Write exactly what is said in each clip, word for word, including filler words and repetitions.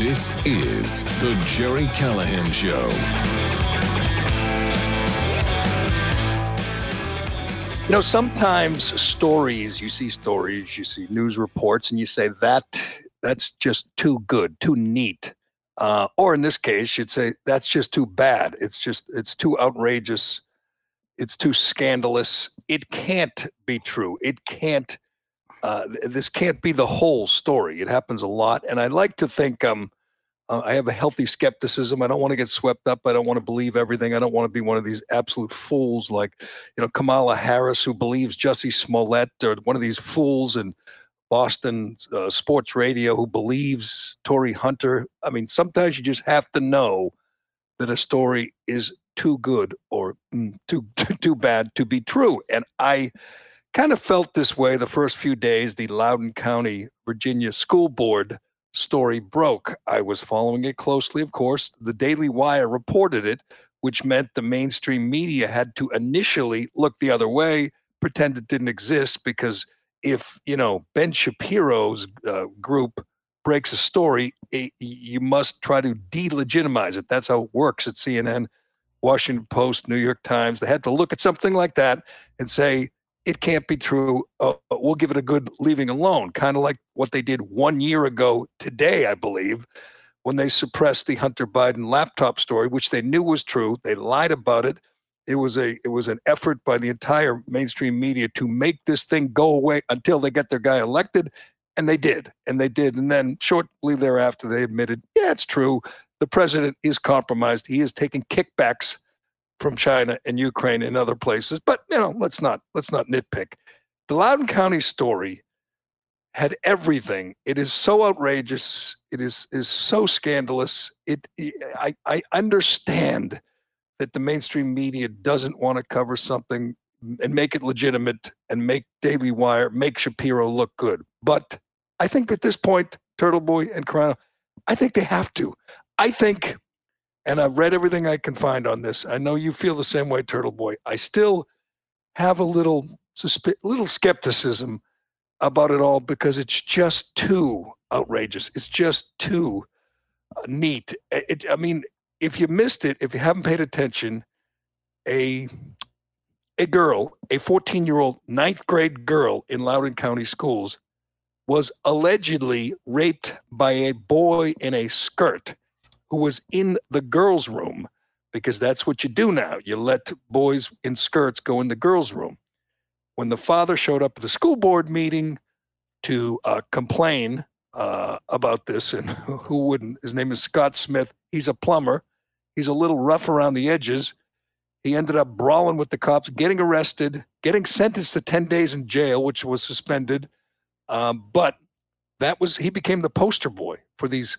This is The Jerry Callahan Show. You know, sometimes stories, you see stories, you see news reports, and you say, that that's just too good, too neat. Uh, or in this case, you'd say, that's just too bad. It's just, it's too outrageous. It's too scandalous. It can't be true. It can't, uh, this can't be the whole story. It happens a lot. And I like to think um, uh, I have a healthy skepticism. I don't want to get swept up. I don't want to believe everything. I don't want to be one of these absolute fools like, you know, Kamala Harris, who believes Jussie Smollett, or one of these fools in Boston uh, sports radio who believes Tory Hunter. I mean, sometimes you just have to know that a story is too good or mm, too, too too bad to be true. And I kind of felt this way the first few days the Loudoun County, Virginia school board story broke. I was following it closely, of course. The Daily Wire reported it, which meant the mainstream media had to initially look the other way, pretend it didn't exist, because if, you know, Ben Shapiro's uh, group breaks a story, it, you must try to delegitimize it. That's how it works at C N N, Washington Post, New York Times. They had to look at something like that and say, it can't be true. Uh, we'll give it a good leaving alone. Kind of like what they did one year ago today, I believe, when they suppressed the Hunter Biden laptop story, which they knew was true. They lied about it. It was a it was an effort by the entire mainstream media to make this thing go away until they get their guy elected, and they did, and they did. And then shortly thereafter, they admitted, yeah, it's true. The president is compromised. He is taking kickbacks from China and Ukraine and other places. But, you know, let's not let's not nitpick. The Loudoun County story had everything. It is so outrageous. It is is so scandalous. It I I understand that the mainstream media doesn't want to cover something and make it legitimate and make Daily Wire, make Shapiro look good. But I think at this point, Turtleboy and Carano, I think they have to. I think, and I've read everything I can find on this. I know you feel the same way, Turtleboy. I still have a little susp- little skepticism about it all because it's just too outrageous. It's just too uh, neat. It, I mean, if you missed it, if you haven't paid attention, a a girl, a fourteen-year-old ninth grade girl in Loudoun County schools was allegedly raped by a boy in a skirt who was in the girls' room, because that's what you do now. You let boys in skirts go in the girls' room. When the father showed up at the school board meeting to uh, complain uh, about this, and who wouldn't, his name is Scott Smith. He's a plumber. He's a little rough around the edges. He ended up brawling with the cops, getting arrested, getting sentenced to ten days in jail, which was suspended. Um, but that was, he became the poster boy for these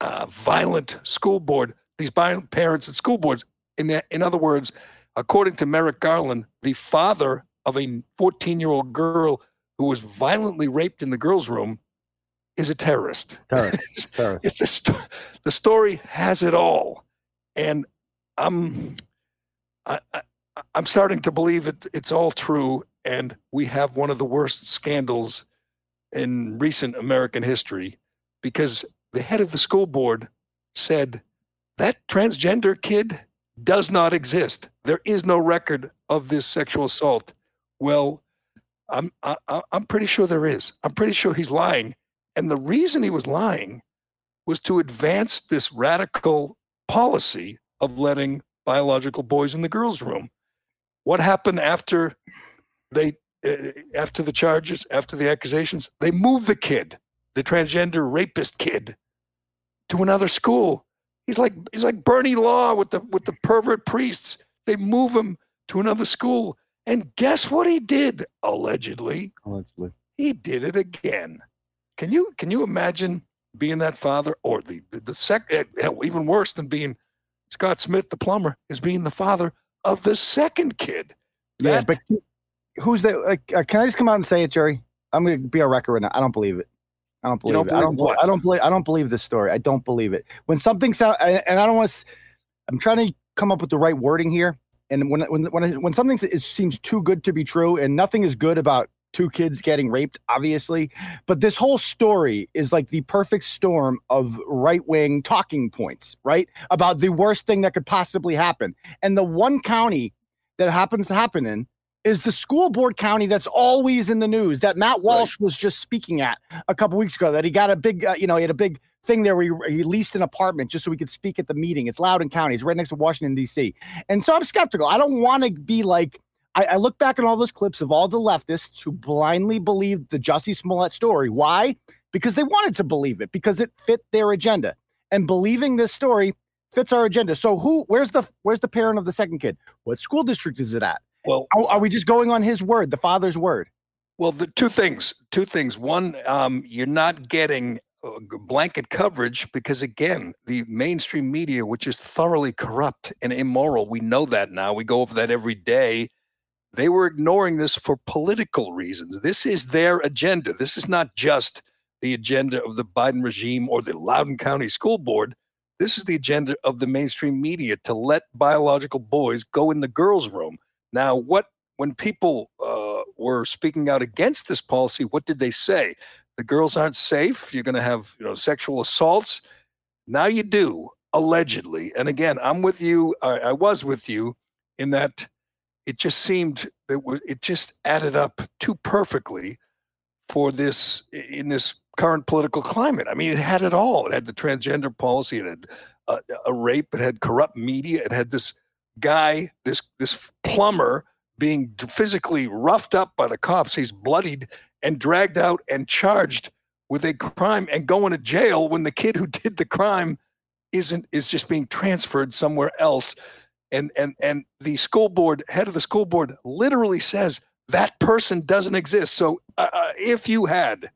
uh, violent school board, these violent parents at school boards. In, in other words, according to Merrick Garland, the father of a fourteen-year-old girl who was violently raped in the girls' room is a terrorist. Terrorist. Terrorist. It's the, sto- the story has it all. And I'm I, I, I'm starting to believe it, it's all true, and we have one of the worst scandals in recent American history because the head of the school board said that transgender kid does not exist. There is no record of this sexual assault. Well, I'm I, I'm pretty sure there is. I'm pretty sure he's lying. And the reason he was lying was to advance this radical policy of letting biological boys in the girls' room. What happened after they, uh, after the charges, after the accusations? They moved the kid, the transgender rapist kid, to another school. He's like he's like Bernie Law with the with the pervert priests. They move him to another school, and guess what he did? Allegedly, allegedly, he did it again. Can you can you imagine being that father, or the the sec, even worse than being Scott Smith, the plumber, is being the father of the second kid? Yeah, that, but who's that? Like, can I just come out and say it, Jerry? I'm going to be a record right now. I don't believe it. I don't believe, don't it. believe I don't, what? I don't believe. I don't believe this story. I don't believe it. When something sounds, and I don't want to. I'm trying to come up with the right wording here. And when when when when something it seems too good to be true, and nothing is good about two kids getting raped, obviously, but this whole story is like the perfect storm of right-wing talking points, right? About the worst thing that could possibly happen. And the one county that happens to happen in is the school board county that's always in the news, that Matt Walsh right. was just speaking at a couple weeks ago, that he got a big, uh, you know, he had a big thing there where he, he leased an apartment just so he could speak at the meeting. It's Loudoun County. It's right next to Washington, D C. And so I'm skeptical. I don't want to be like, I, I look back at all those clips of all the leftists who blindly believed the Jussie Smollett story. Why? Because they wanted to believe it, because it fit their agenda. And believing this story fits our agenda. So who, where's the, where's the parent of the second kid? What school district is it at? Well, are, are we just going on his word, the father's word? Well, the two things, two things. One, um, you're not getting uh, blanket coverage because, again, the mainstream media, which is thoroughly corrupt and immoral, we know that now. We go over that every day. They were ignoring this for political reasons. This is their agenda. This is not just the agenda of the Biden regime or the Loudoun County School Board. This is the agenda of the mainstream media to let biological boys go in the girls' room. Now, what when people uh, were speaking out against this policy, what did they say? The girls aren't safe. You're going to have you know sexual assaults. Now you do, allegedly. And again, I'm with you. I, I was with you in that it just seemed that it just added up too perfectly for this in this current political climate. I mean, it had it all. It had the transgender policy. It had uh, a rape. It had corrupt media. It had this guy, this this plumber being physically roughed up by the cops. He's bloodied and dragged out and charged with a crime and going to jail when the kid who did the crime isn't is just being transferred somewhere else. And and and the school board, head of the school board, literally says that person doesn't exist. So uh, if you had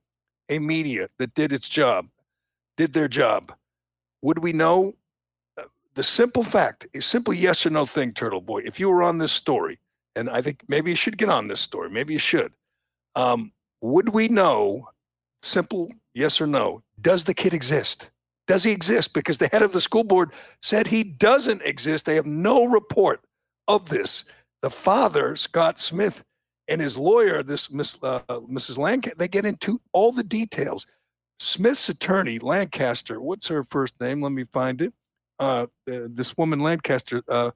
a media that did its job, did their job, would we know? The simple fact is simple yes or no thing, Turtleboy. If you were on this story, and I think maybe you should get on this story, maybe you should. Um, would we know, simple yes or no, does the kid exist? Does he exist? Because the head of the school board said he doesn't exist. They have no report of this. The father, Scott Smith, and his lawyer, this Miss, uh, Missus Lancaster, they get into all the details. Smith's attorney, Lancaster, what's her first name? Let me find it. Uh, this woman, Lancaster, uh,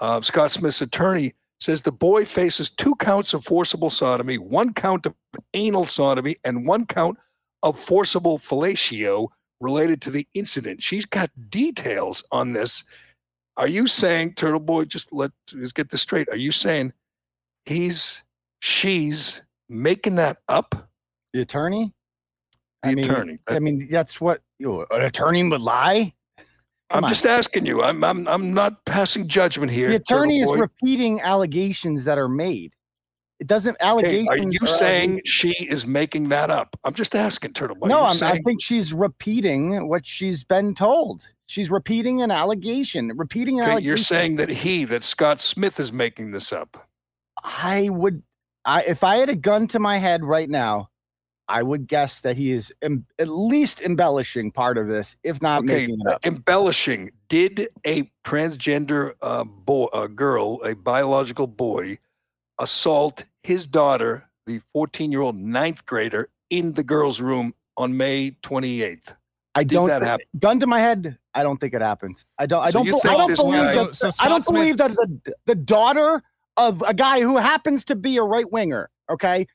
uh, Scott Smith's attorney, says the boy faces two counts of forcible sodomy, one count of anal sodomy, and one count of forcible fellatio related to the incident. She's got details on this. Are you saying, Turtleboy, just let, let's get this straight. Are you saying he's, she's making that up? The attorney? The I mean, attorney. I mean, that's what, you know, an attorney would lie? Come I'm on. Just asking you. I'm I'm I'm not passing judgment here. The attorney is repeating allegations that are made. It doesn't allegations. Hey, are you are saying allegations. She is making that up? I'm just asking, Turtleboy. No, I'm, saying- I think she's repeating what she's been told. She's repeating an allegation. Repeating an okay, allegation. You're saying that he, that Scott Smith, is making this up. I would, I if I had a gun to my head right now, I would guess that he is em- at least embellishing part of this, if not okay, making it up. Embellishing. Did a transgender uh, boy, a girl, a biological boy, assault his daughter, the fourteen-year-old ninth grader, in the girls' room on May twenty-eighth? I Did don't. That happen? Gun to my head, I don't think it happened. I don't. I so don't. I don't believe guy, that. So I don't Smith- believe that the the daughter of a guy who happens to be a right winger. Okay.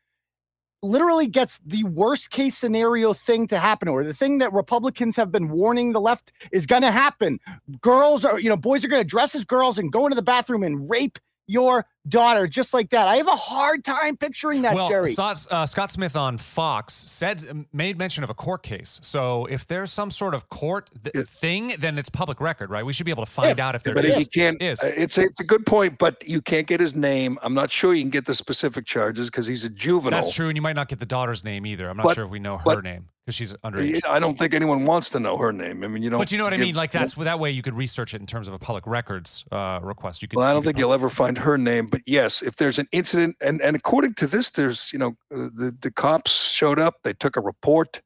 Literally gets the worst case scenario thing to happen, or the thing that Republicans have been warning the left is going to happen. Girls are, you know, boys are going to dress as girls and go into the bathroom and rape your daughter just like that. I have a hard time picturing that, well, Jerry. Scott, uh, Scott Smith on Fox said made mention of a court case. So if there's some sort of court th- if, thing, then it's public record, right? We should be able to find if, out if there but is. But you can't. It is. It's it's a good point, but you can't get his name. I'm not sure you can get the specific charges because he's a juvenile. That's true, and you might not get the daughter's name either. I'm not but, sure if we know her but, name. because she's underage. Yeah, I don't think anyone wants to know her name. I mean, you don't. But you know what I mean? Like, that's that way you could research it in terms of a public records uh, request. You could. Well, I don't you think you'll ever find her name. But yes, if there's an incident, and, and according to this, there's, you know, the, the cops showed up. They took a report.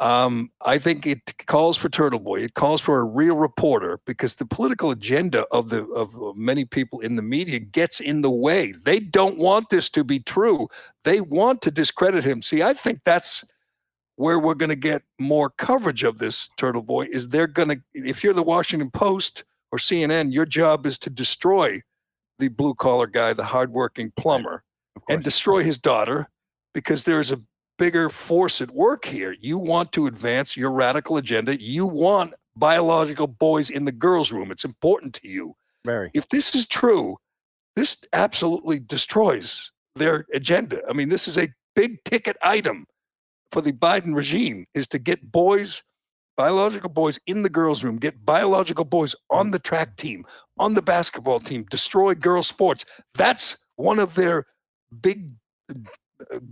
Um, I think it calls for Turtleboy. It calls for a real reporter, because the political agenda of the of many people in the media gets in the way. They don't want this to be true. They want to discredit him. See, I think that's where we're going to get more coverage of this Turtleboy. Is they're going to, if you're the Washington Post or C N N, your job is to destroy the blue collar guy, the hardworking plumber, and destroy his daughter, because there is a bigger force at work here. You want to advance your radical agenda. You want biological boys in the girls' room. It's important to you. Very. If this is true, this absolutely destroys their agenda. I mean, this is a big ticket item for the Biden regime, is to get boys, biological boys in the girls' room, get biological boys on the track team, on the basketball team, destroy girls' sports. That's one of their big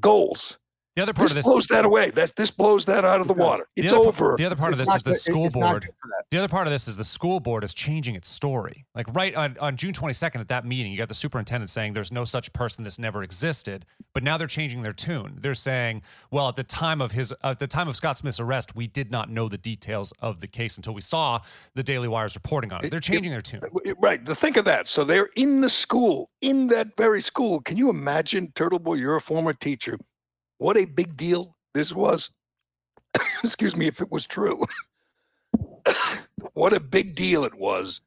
goals. The other part this of this blows that away. That this blows that out of the water. It's the other, over. The other part it's of this is the good, school board. The other part of this is the school board is changing its story. Like right on, on June twenty-second at that meeting, you got the superintendent saying there's no such person. This never existed. But now they're changing their tune. They're saying, well, at the time of his, at the time of Scott Smith's arrest, we did not know the details of the case until we saw the Daily Wire's reporting on it. They're changing it, their tune. It, right. Think of that. So they're in the school, in that very school. Can you imagine, Turtleboy? You're a former teacher. What a big deal this was. Excuse me, if it was true. What a big deal it was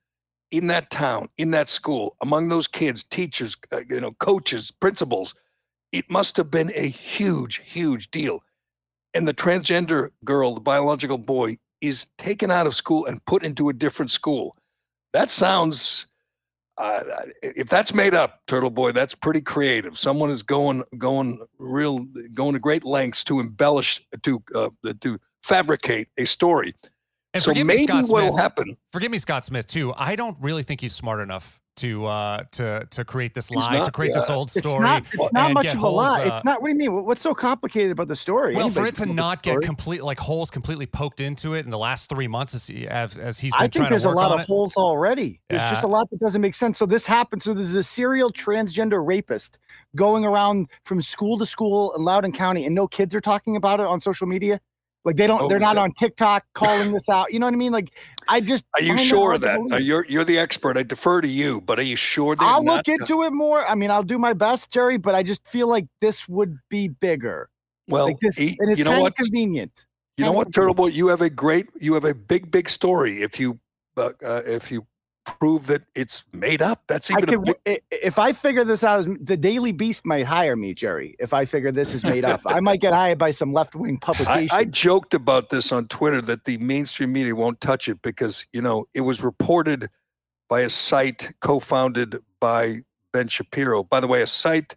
in that town, in that school, among those kids, teachers, uh, you know, coaches, principals. It must have been a huge, huge deal. And the transgender girl, the biological boy, is taken out of school and put into a different school. That sounds... Uh, if that's made up, Turtleboy, that's pretty creative. Someone is going, going real, going to great lengths to embellish, to uh, to fabricate a story. And so maybe what'll happen? Forgive me, Scott Smith, too. I don't really think he's smart enough to uh, to to create this lie, not, to create yeah. this old story. It's not, it's not much of holes, a lie. Uh, it's not. What do you mean? What's so complicated about the story? Well, Anybody for it to not get complete, like holes completely poked into it in the last three months as, he, as, as he's been I think there's a lot of it. holes already. There's yeah. just a lot that doesn't make sense. So this happened. So this is a serial transgender rapist going around from school to school in Loudoun County, and no kids are talking about it on social media. Like they don't, oh, they're not on TikTok calling this out. You know what I mean? Like, I just. Are you sure of that? Are you're you're the expert. I defer to you, but are you sure? That I'll look into t- it more. I mean, I'll do my best, Jerry, but I just feel like this would be bigger. Well, like this, he, and it's you know kind what? of convenient. You kind know what, Turtleboy? You have a great, you have a big, big story. If you, uh, uh, if you prove that it's made up, that's even. I could, a big- if I figure this out, the Daily Beast might hire me, Jerry. If I figure this is made up, I might get hired by some left-wing publication. I, I joked about this on Twitter that the mainstream media won't touch it because you know it was reported by a site co-founded by Ben Shapiro. By the way, a site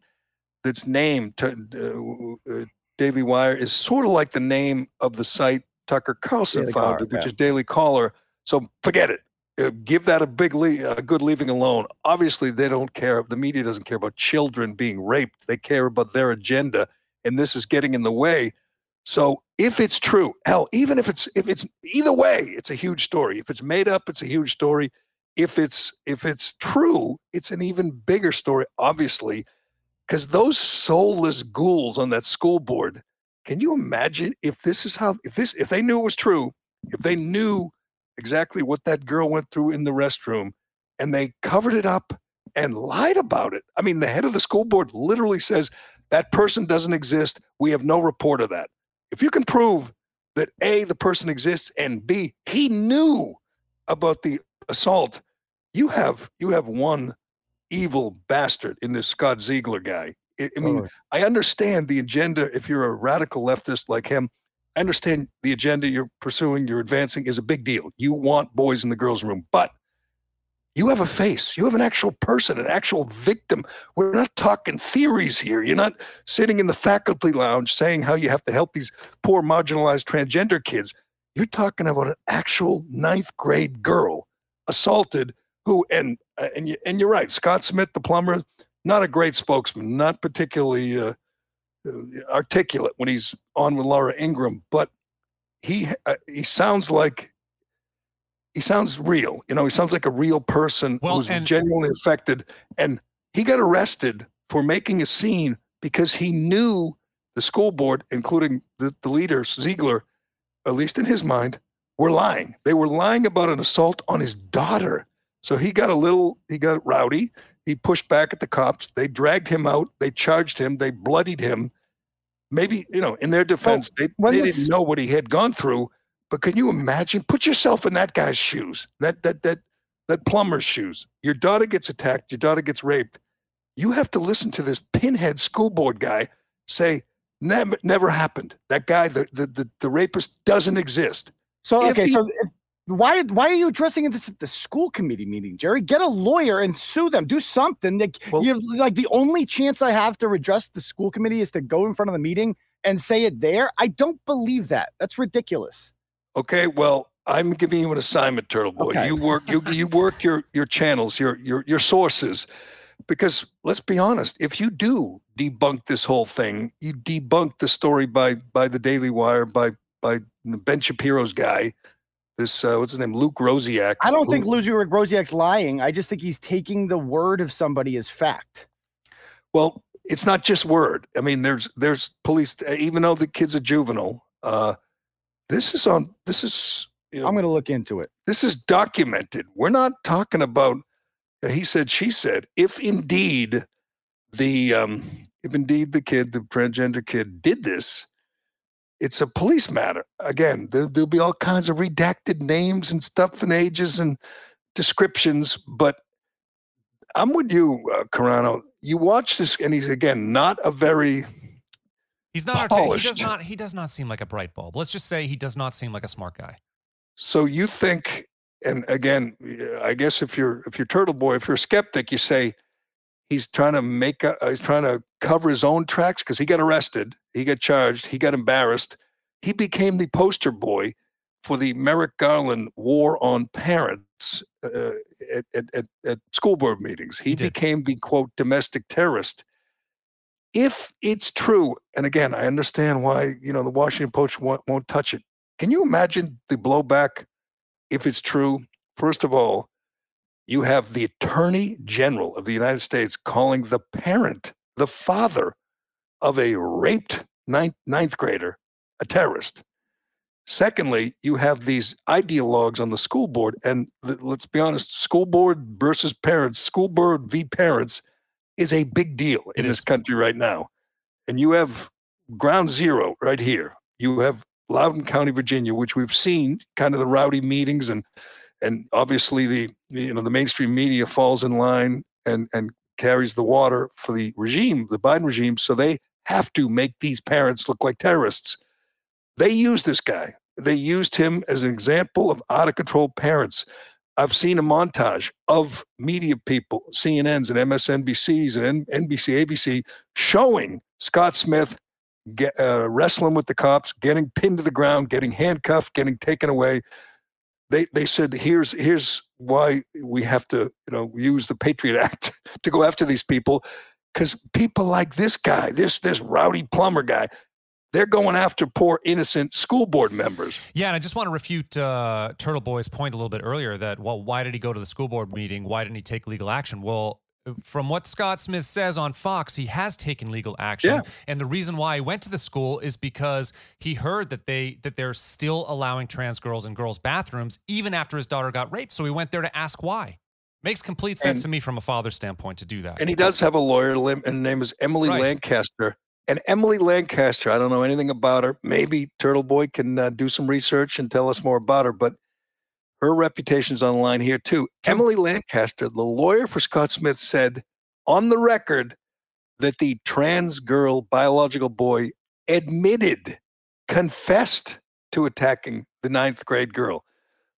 that's named to, uh, uh, Daily Wire is sort of like the name of the site Tucker Carlson Daily founded, Caller, which yeah. is Daily Caller. So forget it. Uh, give that a big, le- a good leaving alone. Obviously, they don't care. The media doesn't care about children being raped. They care about their agenda, and this is getting in the way. So, if it's true, hell, even if it's if it's either way, it's a huge story. If it's made up, it's a huge story. If it's if it's true, it's an even bigger story. Obviously, because those soulless ghouls on that school board. Can you imagine if this is how? If this if they knew it was true, if they knew exactly what that girl went through in the restroom, and they covered it up and lied about it. I mean, the head of the school board literally says that person doesn't exist. We have no report of that. If you can prove that A, the person exists, and B, he knew about the assault, you have you have one evil bastard in this Scott Ziegler guy. I, I mean, oh. I understand the agenda. If you're a radical leftist like him, I understand the agenda you're pursuing, you're advancing is a big deal. You want boys in the girls' room, but you have a face. You have an actual person, an actual victim. We're not talking theories here. You're not sitting in the faculty lounge saying how you have to help these poor marginalized transgender kids. You're talking about an actual ninth grade girl assaulted who, and and, you, and you're right, Scott Smith, the plumber, not a great spokesman, not particularly... Uh, articulate when he's on with Laura Ingram, but he uh, he sounds like he sounds real. You know, he sounds like a real person well, who's and- genuinely affected. And he got arrested for making a scene because he knew the school board, including the, the leader, Ziegler, at least in his mind, were lying. They were lying about an assault on his daughter. So he got a little, he got rowdy. He pushed back at the cops. They dragged him out. They charged him. They bloodied him. Maybe, you know, in their defense, well, they, they this... didn't know what he had gone through. But can you imagine? Put yourself in that guy's shoes, that that that that plumber's shoes. Your daughter gets attacked. Your daughter gets raped. You have to listen to this pinhead school board guy say, never never happened. That guy, the the the, the rapist doesn't exist. So, if okay, he, so... If- Why Why are you addressing this at the school committee meeting, Jerry? Get a lawyer and sue them. Do something. Like, well, you're, like the only chance I have to address the school committee is to go in front of the meeting and say it there? I don't believe that. That's ridiculous. Okay, well, I'm giving you an assignment, Turtleboy. Okay. You work you you work your your channels, your your your sources. Because let's be honest, if you do debunk this whole thing, you debunk the story by by the Daily Wire, by by Ben Shapiro's guy. This, uh, what's his name, Luke Rosiak. I don't who, think Luke Rosiak's lying. I just think he's taking the word of somebody as fact. Well, it's not just word. I mean, there's there's police, even though the kid's a juvenile, uh, this is on, this is... You know, I'm going to look into it. This is documented. We're not talking about, he said, she said, if indeed the, um, if indeed the kid, the transgender kid did this, it's a police matter. Again, there, there'll be all kinds of redacted names and stuff and ages and descriptions. But I'm with you, uh, Carano. You watch this, and he's again not a very he's not polished. He does not. He does not seem like a bright bulb. Let's just say he does not seem like a smart guy. So you think, and again, I guess if you're if you're Turtleboy, if you're a skeptic, you say he's trying to make a, he's trying to cover his own tracks because he got arrested. He got charged. He got embarrassed. He became the poster boy for the Merrick Garland war on parents uh, at, at, at school board meetings. He, he became the, quote, domestic terrorist. If it's true, and again, I understand why, you know, the Washington Post won't, won't touch it. Can you imagine the blowback if it's true? First of all, you have the Attorney General of the United States calling the parent, the father, of a raped ninth, ninth grader a terrorist. Secondly, you have these ideologues on the school board, and th- let's be honest, school board versus parents, school board v. parents is a big deal in it this is. country right now. And you have ground zero right here. You have Loudoun County, Virginia, which we've seen kind of the rowdy meetings, and and obviously the you know the mainstream media falls in line and and carries the water for the regime, the Biden regime, so they have to make these parents look like terrorists. They used this guy. They used him as an example of out-of-control parents. I've seen a montage of media people, C N Ns and M S N B Cs and N B C, A B C, showing Scott Smith get, uh, wrestling with the cops, getting pinned to the ground, getting handcuffed, getting taken away. They they said, here's here's why we have to, you know, use the Patriot Act to go after these people, because people like this guy, this this rowdy plumber guy, they're going after poor innocent school board members. Yeah, and I just want to refute uh, Turtleboy's point a little bit earlier that, well, why did he go to the school board meeting? Why didn't he take legal action? Well, from what Scott Smith says on Fox, he has taken legal action. Yeah. And the reason why he went to the school is because he heard that they that they're still allowing trans girls in girls' bathrooms, even after his daughter got raped. So he went there to ask why. Makes complete sense and, to me from a father's standpoint to do that. And he does have a lawyer, and her name is Emily right. Lancaster. And Emily Lancaster, I don't know anything about her. Maybe Turtleboy can uh, do some research and tell us more about her, but her reputation's on the line here, too. Emily Lancaster, the lawyer for Scott Smith, said on the record that the trans girl, biological boy, admitted, confessed to attacking the ninth grade girl.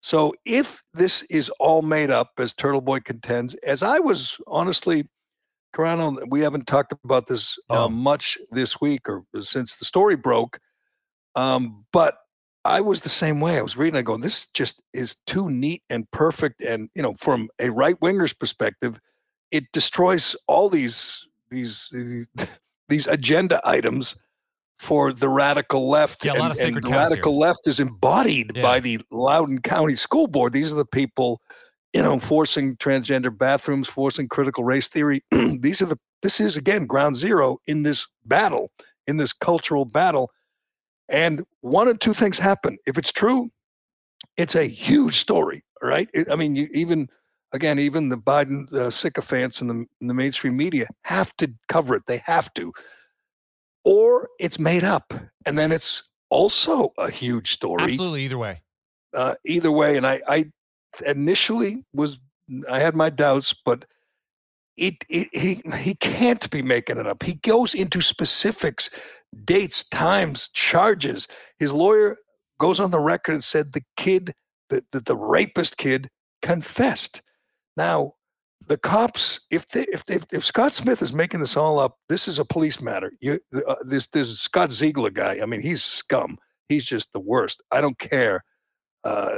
So if this is all made up, as Turtleboy contends, as I was honestly, Carano, we haven't talked about this no. uh, much this week or since the story broke, um, but I was the same way. I was reading, I go, this just is too neat and perfect. And, you know, from a right winger's perspective, it destroys all these, these, these these agenda items for the radical left. Yeah, a lot and, of sacred and the radical here. Left is embodied yeah. by the Loudoun County School Board. These are the people, you know, forcing transgender bathrooms, forcing critical race theory. These are the, this is again, ground zero in this battle, in this cultural battle. And one of two things happen. If it's true, it's a huge story, right? It, I mean, you, even again, even the Biden uh, sycophants in the, in the mainstream media have to cover it. They have to, or it's made up. And then it's also a huge story. Absolutely. Either way, uh, either way. And I, I, initially was I had my doubts, but it, it he he can't be making it up. He goes into specifics, dates, times, charges. His lawyer goes on the record and said the kid, the the, the rapist kid, confessed. Now, the cops, if they, if they, if Scott Smith is making this all up, this is a police matter. You uh, this this Scott Ziegler guy. I mean, he's scum. He's just the worst. I don't care. Uh,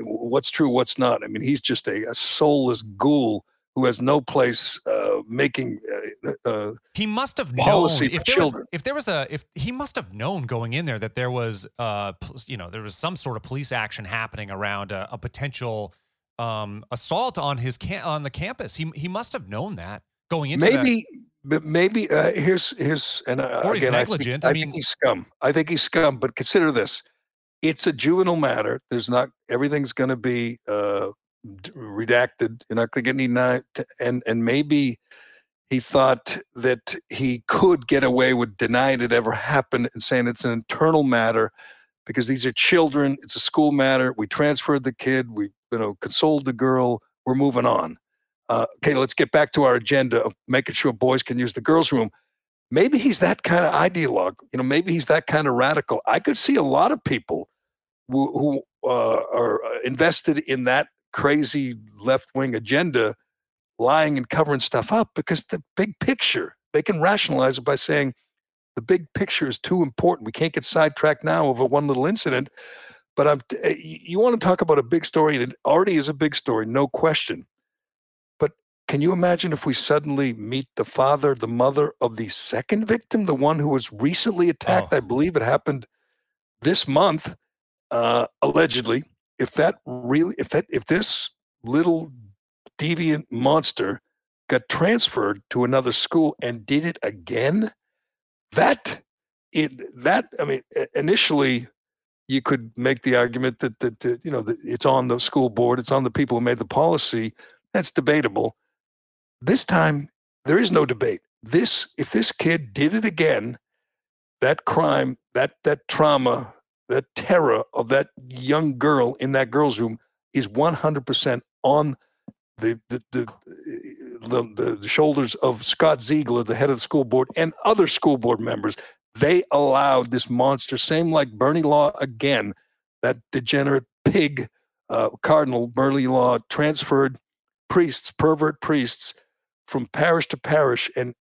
what's true, what's not. I mean, he's just a, a soulless ghoul who has no place uh, making uh, uh, he must have policy known. For if there children. Was, if there was a, if he must have known going in there that there was, uh, you know, there was some sort of police action happening around a, a potential um, assault on his cam- on the campus. He he must have known that going into maybe. That. But maybe uh, here's here's and uh, or he's again, negligent. I, think, I, I mean, think he's scum. I think he's scum. But consider this. It's a juvenile matter. There's not everything's going to be uh, redacted. You're not going to get any night. And and maybe he thought that he could get away with denying it ever happened and saying it's an internal matter because these are children. It's a school matter. We transferred the kid. We you know consoled the girl. We're moving on. Uh, okay, let's get back to our agenda of making sure boys can use the girls' room. Maybe he's that kind of ideologue. You know, maybe he's that kind of radical. I could see a lot of people who, who uh, are invested in that crazy left-wing agenda, lying and covering stuff up because the big picture, they can rationalize it by saying the big picture is too important. We can't get sidetracked now over one little incident. But I'm, you want to talk about a big story, and it already is a big story, no question. But can you imagine if we suddenly meet the father, the mother of the second victim, the one who was recently attacked? Oh. I believe it happened this month. Uh, allegedly, if that really, if that, if this little deviant monster got transferred to another school and did it again, that it that I mean, initially, you could make the argument that that you know that it's on the school board, it's on the people who made the policy. That's debatable. This time, there is no debate. This, if this kid did it again, that crime, that that trauma. The terror of that young girl in that girl's room is one hundred percent on the the, the the the shoulders of Scott Ziegler, the head of the school board, and other school board members. They allowed this monster, same like Bernie Law again, that degenerate pig, uh, Cardinal Bernie Law, transferred priests, pervert priests, from parish to parish, and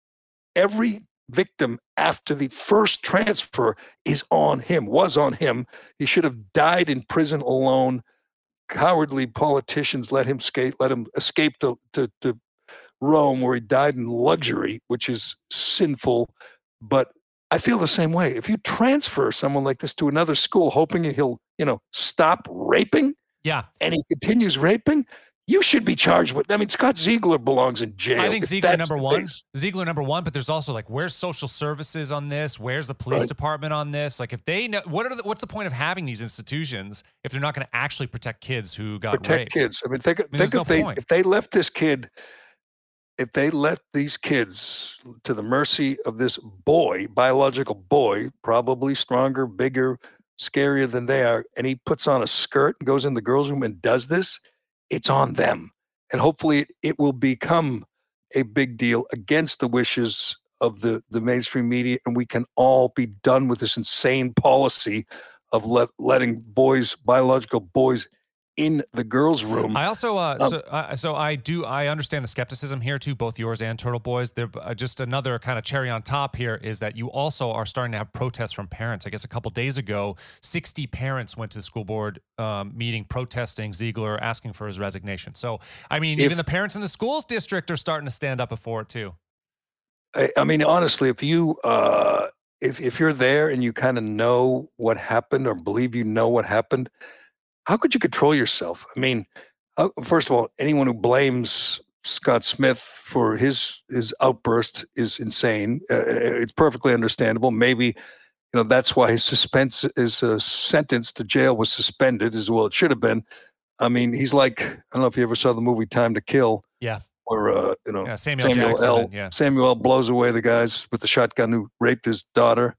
every victim after the first transfer is on him, was on him. He should have died in prison alone. Cowardly politicians let him skate, let him escape to, to, to Rome, where he died in luxury, which is sinful. But I feel the same way. If you transfer someone like this to another school, hoping he'll, you know, stop raping, yeah, and he continues raping, you should be charged with. I mean, Scott Ziegler belongs in jail. I think Ziegler number one. Ziegler number one, but there's also like, where's social services on this? Where's the police right. department on this? Like, if they know, what are the, what's the point of having these institutions if they're not going to actually protect kids who got protect raped? Protect kids. I mean, think, I mean, think if no they point. if they left this kid, if they left these kids to the mercy of this boy, biological boy, probably stronger, bigger, scarier than they are, and he puts on a skirt and goes in the girls' room and does this. It's on them. And hopefully it will become a big deal against the wishes of the, the mainstream media. And we can all be done with this insane policy of le- letting boys, biological boys, in the girls' room. I also, uh, um, so, uh, so I do, I understand the skepticism here too, both yours and Turtleboy's. There, uh, just another kind of cherry on top here is that you also are starting to have protests from parents. I guess a couple days ago, sixty parents went to the school board um, meeting protesting Ziegler, asking for his resignation. So, I mean, if, even the parents in the school's district are starting to stand up before it too. I, I mean, honestly, if you uh, if if you're there and you kind of know what happened or believe you know what happened, how could you control yourself? I mean, how, first of all, anyone who blames Scott Smith for his his outburst is insane. Uh, it's perfectly understandable. Maybe, you know, that's why his suspense his uh, sentence to jail was suspended as well. It should have been. I mean, he's like, I don't know if you ever saw the movie Time to Kill. Yeah. Or, uh, you know, yeah, Samuel, Samuel Jackson, L. Yeah. Samuel L. blows away the guys with the shotgun who raped his daughter,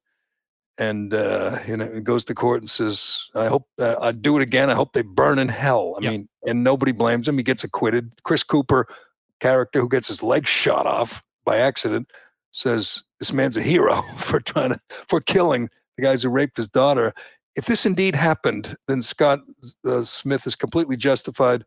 and uh, you know, goes to court and says, "I hope uh, I do it again. I hope they burn in hell." I yep. mean, and nobody blames him. He gets acquitted. Chris Cooper, character who gets his leg shot off by accident, says this man's a hero for trying to for killing the guys who raped his daughter. If this indeed happened, then Scott uh, Smith is completely justified,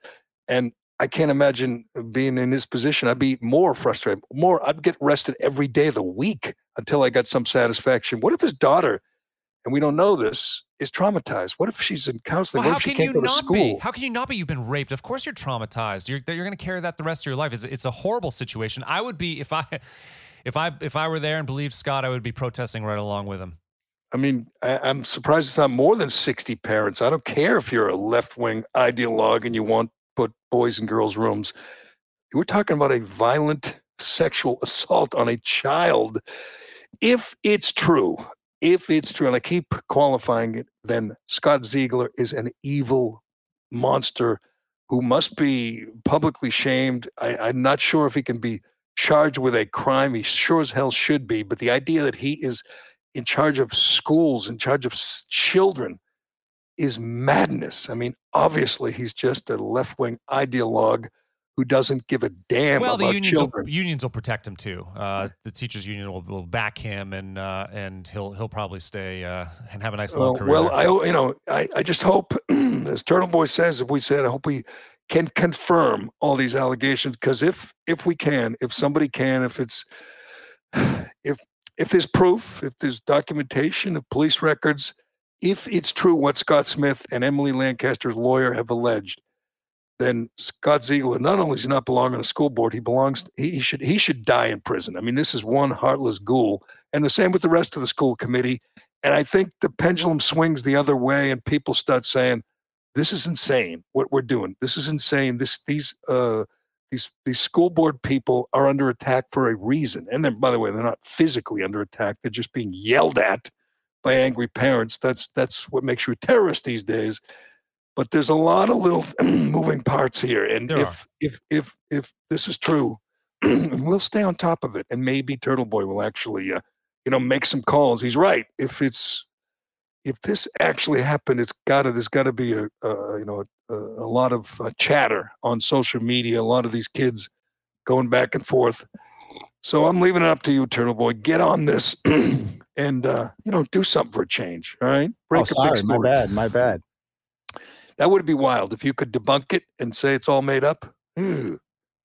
and I can't imagine being in his position. I'd be more frustrated, more, I'd get arrested every day of the week until I got some satisfaction. What if his daughter, and we don't know this, is traumatized? What if she's in counseling? Well, what if she can't go to school? Be? How can you not be? You've been raped. Of course you're traumatized. You're, you're going to carry that the rest of your life. It's, it's a horrible situation. I would be, if I, if I, if I were there and believed Scott, I would be protesting right along with him. I mean, I, I'm surprised it's not more than sixty parents. I don't care if you're a left-wing ideologue and you want put boys and girls rooms. We're talking about a violent sexual assault on a child. If it's true, if it's true, and I keep qualifying it, then Scott Ziegler is an evil monster who must be publicly shamed. I, I'm not sure if he can be charged with a crime. He sure as hell should be. But the idea that he is in charge of schools, in charge of s- children, is madness. I mean, obviously, he's just a left-wing ideologue who doesn't give a damn well, about the unions children. Well, unions will protect him too. Uh, the teachers' union will, will back him, and uh, and he'll he'll probably stay uh, and have a nice long well, career. Well, I you know I, I just hope, as Turtleboy says, if we said, I hope we can confirm all these allegations, because if if we can, if somebody can, if it's if if there's proof, if there's documentation, if police records. If it's true what Scott Smith and Emily Lancaster's lawyer have alleged, then Scott Ziegler not only does not belong on a school board, he belongs. He, he should he should die in prison. I mean, this is one heartless ghoul, and the same with the rest of the school committee. And I think the pendulum swings the other way, and people start saying, "This is insane. What we're doing. This is insane. This these uh these these school board people are under attack for a reason." And then, by the way, they're not physically under attack; they're just being yelled at by angry parents. That's that's what makes you a terrorist these days. But there's a lot of little moving parts here, and there if are. if if if this is true, we'll stay on top of it, and maybe Turtleboy will actually, uh, you know, make some calls. He's right. If it's if this actually happened, it's gotta there's got to be a uh, you know a, a lot of uh, chatter on social media. A lot of these kids going back and forth. So I'm leaving it up to you, Turtleboy. Get on this. And, uh, you know, do something for a change, all right? Break oh, sorry, a big story. my bad, my bad. That would be wild if you could debunk it and say it's all made up. Mm.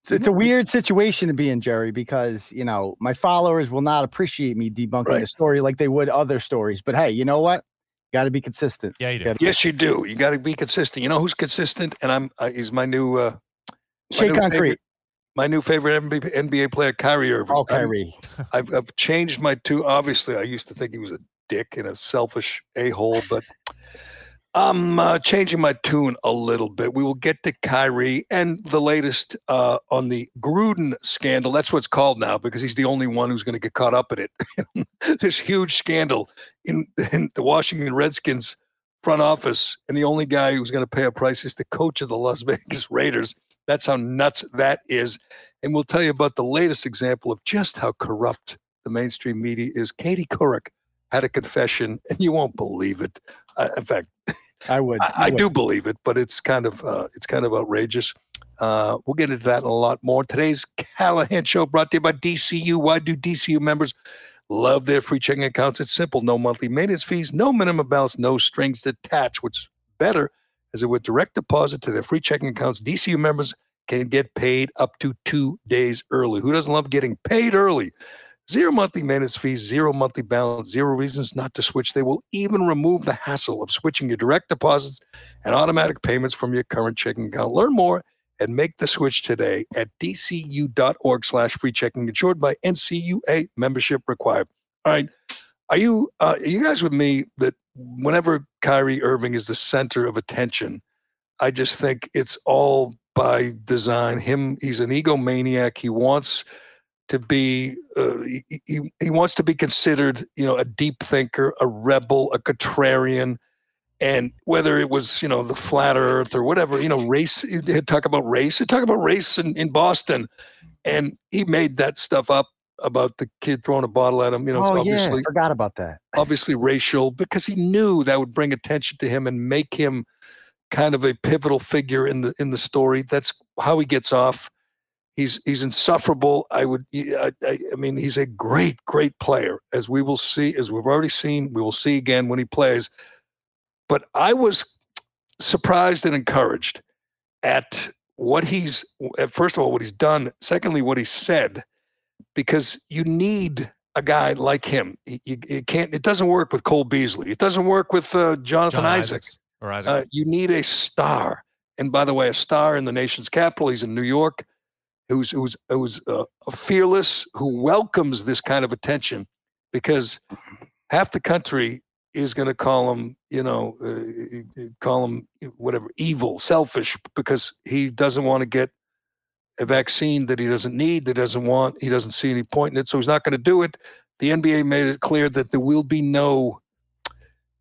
It's, it's a weird situation to be in, Jerry, because, you know, my followers will not appreciate me debunking right. a story like they would other stories. But, hey, you know what? Got to be consistent. Yeah, you do. You yes, you do. You got to be consistent. You know who's consistent? And I'm uh, he's my new uh, – Shake Concrete. Favorite. My new favorite N B A player, Kyrie Irving. Oh, Kyrie. I've, I've changed my two. Obviously, I used to think he was a dick and a selfish a-hole, but I'm uh, changing my tune a little bit. We will get to Kyrie and the latest uh, on the Gruden scandal. That's what it's called now, because he's the only one who's going to get caught up in it. This huge scandal in, in the Washington Redskins front office, and the only guy who's going to pay a price is the coach of the Las Vegas Raiders. That's how nuts that is. And we'll tell you about the latest example of just how corrupt the mainstream media is. Katie Couric had a confession, and you won't believe it. Uh, in fact, I would. I, I would. do believe it, but it's kind of uh, it's kind of outrageous. Uh, we'll get into that and a lot more. Today's Callahan Show brought to you by D C U. Why do D C U members love their free checking accounts? It's simple. No monthly maintenance fees, no minimum balance, no strings attached. What's better? As it with direct deposit to their free checking accounts, D C U members can get paid up to two days early. Who doesn't love getting paid early? Zero monthly maintenance fees, zero monthly balance, zero reasons not to switch. They will even remove the hassle of switching your direct deposits and automatic payments from your current checking account. Learn more and make the switch today at dcu.org slash free checking, insured by N C U A, membership required. All right. Are you, uh, are you guys with me that whenever Kyrie Irving is the center of attention, I just think it's all by design. Him, he's an egomaniac. He wants to be, uh, he, he, he wants to be considered, you know, a deep thinker, a rebel, a contrarian. And whether it was, you know, the flat earth or whatever, you know, race, he'd talk about race, he'd talk about race in, in Boston. And he made that stuff up about the kid throwing a bottle at him. You know, oh, it's obviously, yeah, I forgot about that. Obviously racial, because he knew that would bring attention to him and make him kind of a pivotal figure in the, in the story. That's how he gets off. He's, he's insufferable. I would, I, I, I mean, he's a great, great player, as we will see, as we've already seen, we will see again when he plays. But I was surprised and encouraged at what he's, first of all, what he's done. Secondly, what he said, because you need a guy like him. It can't, it doesn't work with Cole Beasley. It doesn't work with uh, Jonathan John Isaac. Isaacs, or Isaac. Uh, you need a star. And by the way, a star in the nation's capital. He's in New York. Who's who's who's uh, fearless? Who welcomes this kind of attention? Because half the country is going to call him, you know, uh, call him whatever, evil, selfish, because he doesn't want to get a vaccine that he doesn't need, that he doesn't want, he doesn't see any point in it, so he's not going to do it. The N B A made it clear that there will be no,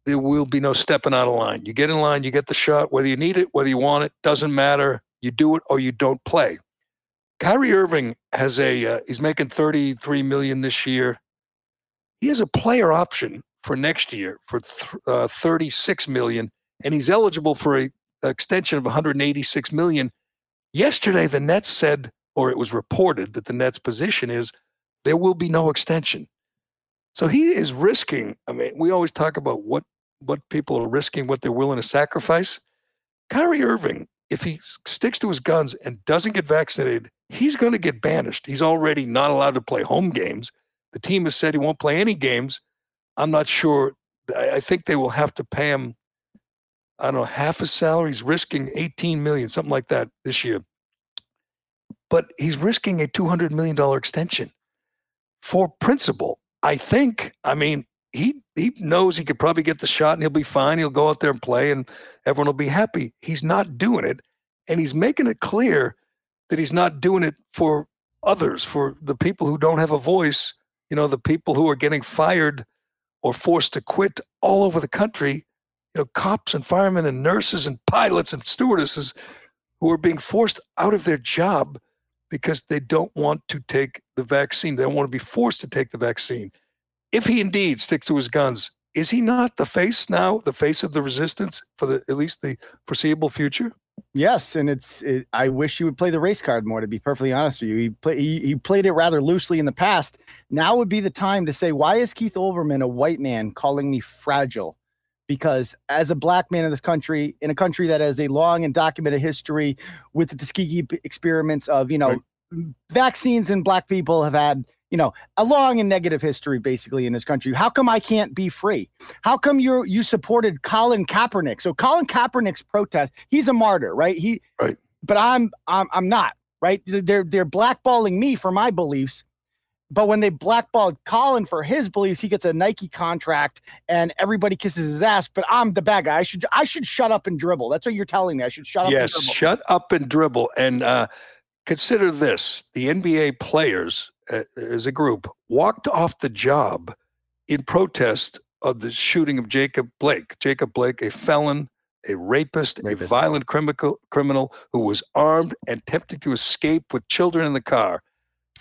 there will be no stepping out of line. You get in line, you get the shot, whether you need it, whether you want it, doesn't matter. You do it or you don't play. Kyrie Irving has a, uh, he's making thirty-three million dollars this year. He has a player option for next year for th- uh, thirty-six million dollars, and he's eligible for a, a extension of one hundred eighty-six million dollars. Yesterday, the Nets said, or it was reported that the Nets' position is there will be no extension. So he is risking. I mean, we always talk about what, what people are risking, what they're willing to sacrifice. Kyrie Irving, if he sticks to his guns and doesn't get vaccinated, he's going to get banished. He's already not allowed to play home games. The team has said he won't play any games. I'm not sure. I think they will have to pay him, I don't know, half his salary. He's risking eighteen million dollars, something like that this year. But he's risking a two hundred million dollars extension for principle, I think. I mean, he he knows he could probably get the shot and he'll be fine. He'll go out there and play and everyone will be happy. He's not doing it. And he's making it clear that he's not doing it for others, for the people who don't have a voice, you know, the people who are getting fired or forced to quit all over the country, you know, cops and firemen and nurses and pilots and stewardesses who are being forced out of their job because they don't want to take the vaccine. They don't want to be forced to take the vaccine. If he indeed sticks to his guns, is he not the face now, the face of the resistance for the, at least the foreseeable future? Yes, and it's. It, I wish he would play the race card more, to be perfectly honest with you. He, play, he, he played it rather loosely in the past. Now would be the time to say, why is Keith Olbermann, a white man, calling me fragile? Because as a black man in this country, in a country that has a long and documented history with the Tuskegee experiments of, you know, right. vaccines and black people have had, you know, a long and negative history basically in this country. How come I can't be free? How come you you supported Colin Kaepernick? So Colin Kaepernick's protest, he's a martyr, right? He, right. But I'm I'm I'm not, right? They're they're blackballing me for my beliefs, but when they blackballed Colin for his beliefs, he gets a Nike contract and everybody kisses his ass. But I'm the bad guy. I should I should shut up and dribble. That's what you're telling me. I should shut up. Yes, and dribble. shut up and dribble. And uh, consider this: the N B A players, as a group, walked off the job in protest of the shooting of Jacob Blake. Jacob Blake, a felon, a rapist, rapist. a violent criminal, criminal who was armed and tempted to escape with children in the car.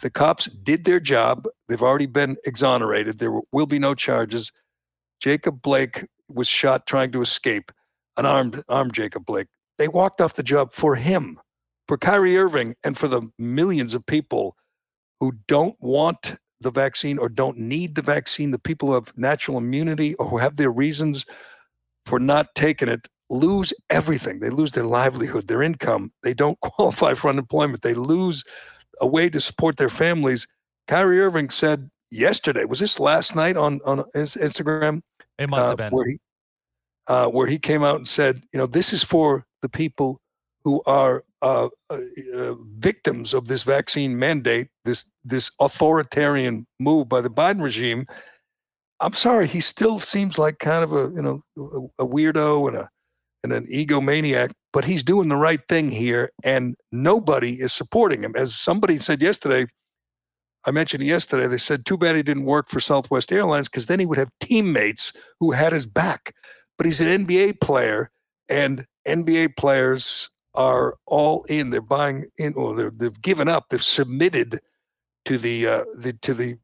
The cops did their job. They've already been exonerated. There will be no charges. Jacob Blake was shot trying to escape, an armed, armed Jacob Blake. They walked off the job for him, for Kyrie Irving, and for the millions of people who don't want the vaccine or don't need the vaccine, the people who have natural immunity or who have their reasons for not taking it, lose everything. They lose their livelihood, their income. They don't qualify for unemployment. They lose a way to support their families. Kyrie Irving said yesterday, was this last night on, on his Instagram? It must uh, have been. Where he, uh, where he came out and said, you know, this is for the people who are uh, uh, victims of this vaccine mandate, this this authoritarian move by the Biden regime, I'm sorry, he still seems like kind of a you know a, a weirdo and a and an egomaniac, but he's doing the right thing here, and nobody is supporting him. As somebody said yesterday, I mentioned yesterday, they said, too bad he didn't work for Southwest Airlines, because then he would have teammates who had his back. But he's an N B A player, and N B A players are all in. They're buying in, or they're, they've given up. They've submitted to the uh, the to the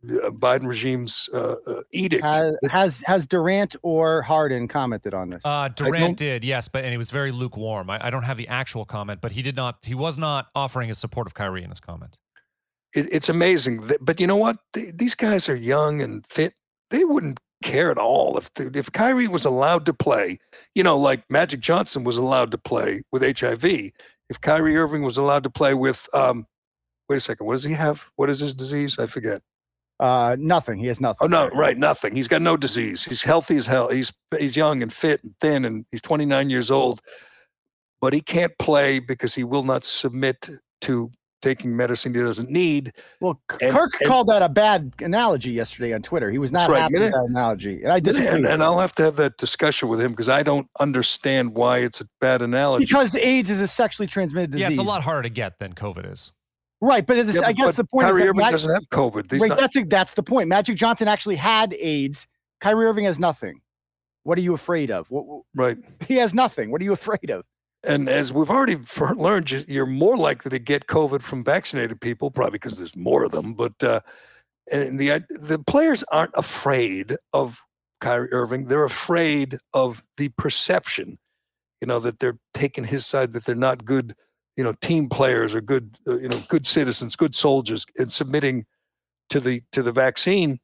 Biden regime's uh, uh, edict. Has, has has Durant or Harden commented on this? Uh, Durant did, yes, but and he was very lukewarm. I, I don't have the actual comment, but he did not. He was not offering his support of Kyrie in his comment. It, it's amazing, but you know what? These guys are young and fit. They wouldn't care at all if the, if Kyrie was allowed to play. You know, like Magic Johnson was allowed to play with H I V. If Kyrie Irving was allowed to play with um. Wait a second. What does he have? What is his disease? I forget. Uh, nothing. He has nothing. Oh no, right, nothing. He's got no disease. He's healthy as hell. He's he's young and fit and thin, and he's twenty-nine years old. But he can't play because he will not submit to taking medicine he doesn't need. Well, and, Kirk and, called that a bad analogy yesterday on Twitter. He was not right. happy with that analogy, and I disagree. And, and I'll have to have that discussion with him because I don't understand why it's a bad analogy. Because AIDS is a sexually transmitted disease. Yeah, it's a lot harder to get than COVID is. Right, but, it is, yeah, but I guess but the point Kyrie is that Irving Magic, doesn't have COVID. He's right, not, that's that's the point. Magic Johnson actually had AIDS. Kyrie Irving has nothing. What are you afraid of? What, right, he has nothing. What are you afraid of? And as we've already learned, you're more likely to get COVID from vaccinated people, probably because there's more of them. But uh, and the the players aren't afraid of Kyrie Irving. They're afraid of the perception, you know, that they're taking his side, that they're not good. You know, team players are good, uh, you know, good citizens, good soldiers, and submitting to the to the vaccine.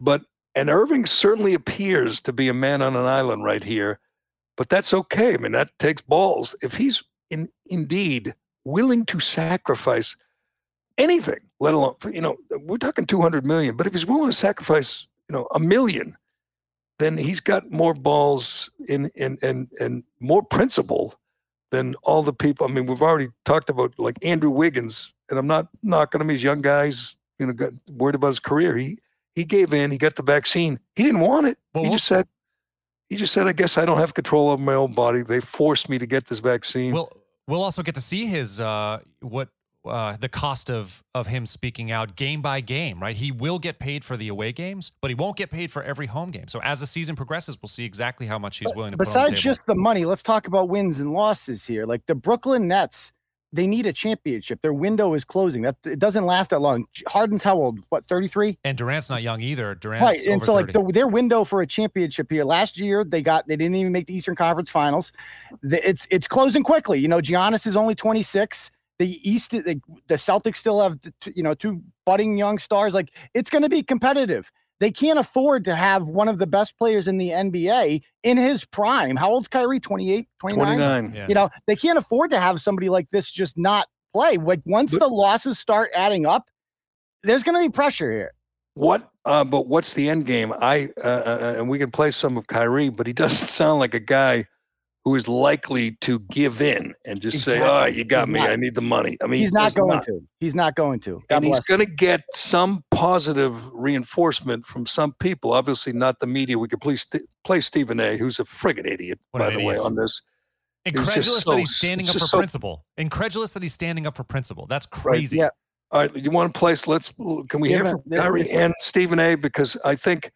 But and Irving certainly appears to be a man on an island right here, but that's okay. I mean, that takes balls. If he's in, indeed willing to sacrifice anything, let alone, you know, we're talking two hundred million, but if he's willing to sacrifice, you know, a million, then he's got more balls in in and and more principle than all the people. I mean, we've already talked about like Andrew Wiggins, and I'm not knocking him. He's young guys, you know, got worried about his career. He he gave in. He got the vaccine. He didn't want it. Well, he just said, he just said, I guess I don't have control over my own body. They forced me to get this vaccine. Well, we'll also get to see his uh, what uh, the cost of of him speaking out game by game. Right, he will get paid for the away games, but he won't get paid for every home game. So as the season progresses, we'll see exactly how much he's willing to. But besides put on the table. Just the money, let's talk about wins and losses here. Like the Brooklyn Nets, they need a championship. Their window is closing. That it doesn't last that long. Harden's how old? What, thirty-three? And Durant's not young either. Durant's right, and over so like the, their window for a championship here. Last year they got they didn't even make the Eastern Conference Finals. The, it's it's closing quickly. You know, Giannis is only twenty-six. The East, the, the Celtics still have, you know, two budding young stars. Like, it's going to be competitive. They can't afford to have one of the best players in the N B A in his prime. How old's Kyrie? twenty-eight, twenty-nine? twenty-nine. Yeah. You know, they can't afford to have somebody like this just not play. Like, once but, the losses start adding up, there's going to be pressure here. What? Uh, but what's the end game? I uh, and we can play some of Kyrie, but he doesn't sound like a guy who is likely to give in and just exactly. say, all right, you got he's me. Not. I need the money. I mean, he's not he's going not. to. He's not going to. God and he's going to get some positive reinforcement from some people. Obviously, not the media. We could please st- play Stephen A., who's a friggin' idiot, what by the idiot. way, on this. Incredulous so, that he's standing up for so, principle. Incredulous that he's standing up for principle. That's crazy. Right, yeah. All right, you want to place? Let's. Can we yeah, hear man, from Kyrie and Stephen A.? Because I think.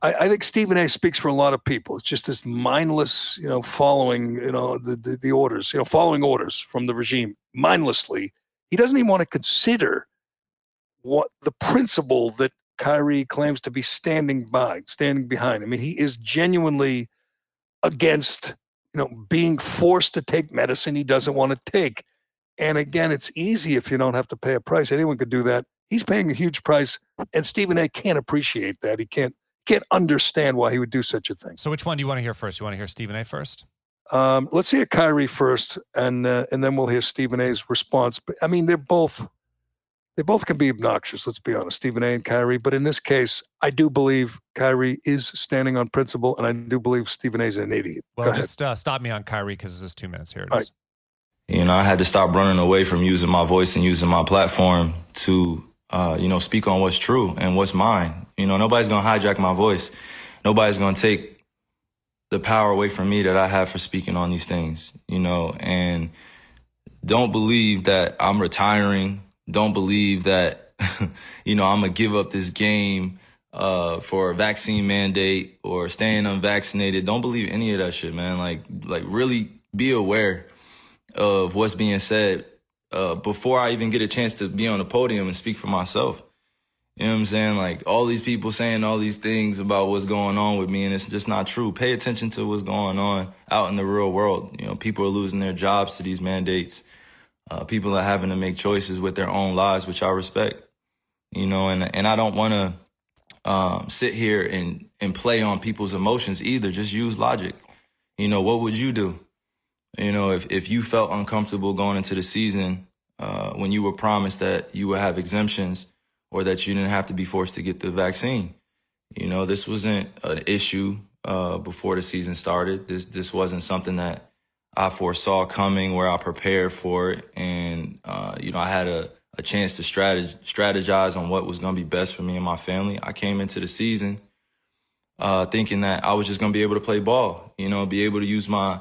I, I think Stephen A. speaks for a lot of people. It's just this mindless, you know, following, you know, the, the, the orders, you know, following orders from the regime mindlessly. He doesn't even want to consider what the principle that Kyrie claims to be standing by, standing behind. I mean, he is genuinely against, you know, being forced to take medicine he doesn't want to take. And again, it's easy if you don't have to pay a price. Anyone could do that. He's paying a huge price, and Stephen A. can't appreciate that. He can't. Can't understand why he would do such a thing. So, which one do you want to hear first? You want to hear Stephen A. first? Um, let's hear Kyrie first, and uh, and then we'll hear Stephen A.'s response. But I mean, they're both they both can be obnoxious. Let's be honest, Stephen A. and Kyrie. But in this case, I do believe Kyrie is standing on principle, and I do believe Stephen A. is an idiot. Well, just uh, stop me on Kyrie because this is two minutes. Here it is. You know, I had to stop running away from using my voice and using my platform to, uh, you know, speak on what's true and what's mine. You know, nobody's going to hijack my voice. Nobody's going to take the power away from me that I have for speaking on these things, you know, and don't believe that I'm retiring. Don't believe that, you know, I'm going to give up this game uh, for a vaccine mandate or staying unvaccinated. Don't believe any of that shit, man. Like, like really be aware of what's being said uh, before I even get a chance to be on the podium and speak for myself. You know what I'm saying? Like, all these people saying all these things about what's going on with me, and it's just not true. Pay attention to what's going on out in the real world. You know, people are losing their jobs to these mandates. Uh, people are having to make choices with their own lives, which I respect. You know, and and I don't want to um, sit here and, and play on people's emotions either. Just use logic. You know, what would you do? You know, if, if you felt uncomfortable going into the season uh, when you were promised that you would have exemptions, or that you didn't have to be forced to get the vaccine. You know, this wasn't an issue uh, before the season started. This this wasn't something that I foresaw coming, where I prepared for it. And, uh, you know, I had a, a chance to strategize on what was going to be best for me and my family. I came into the season uh, thinking that I was just going to be able to play ball, you know, be able to use my,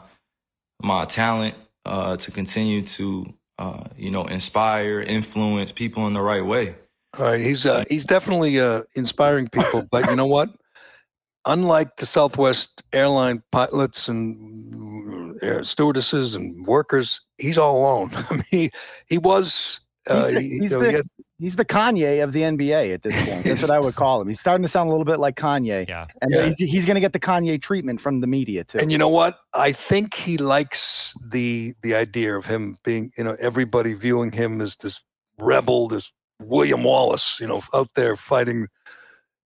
my talent uh, to continue to, uh, you know, inspire, influence people in the right way. All right, he's uh, he's definitely uh, inspiring people, but you know what? Unlike the Southwest airline pilots and air stewardesses and workers, he's all alone. I mean, he, he was uh, he's, the, he's, you know, the, he had, he's the Kanye of the N B A at this point. That's what I would call him. He's starting to sound a little bit like Kanye, yeah. And yeah. he's, he's going to get the Kanye treatment from the media too. And you know what? I think he likes the the idea of him being, you know, everybody viewing him as this rebel, this William Wallace, you know, out there fighting,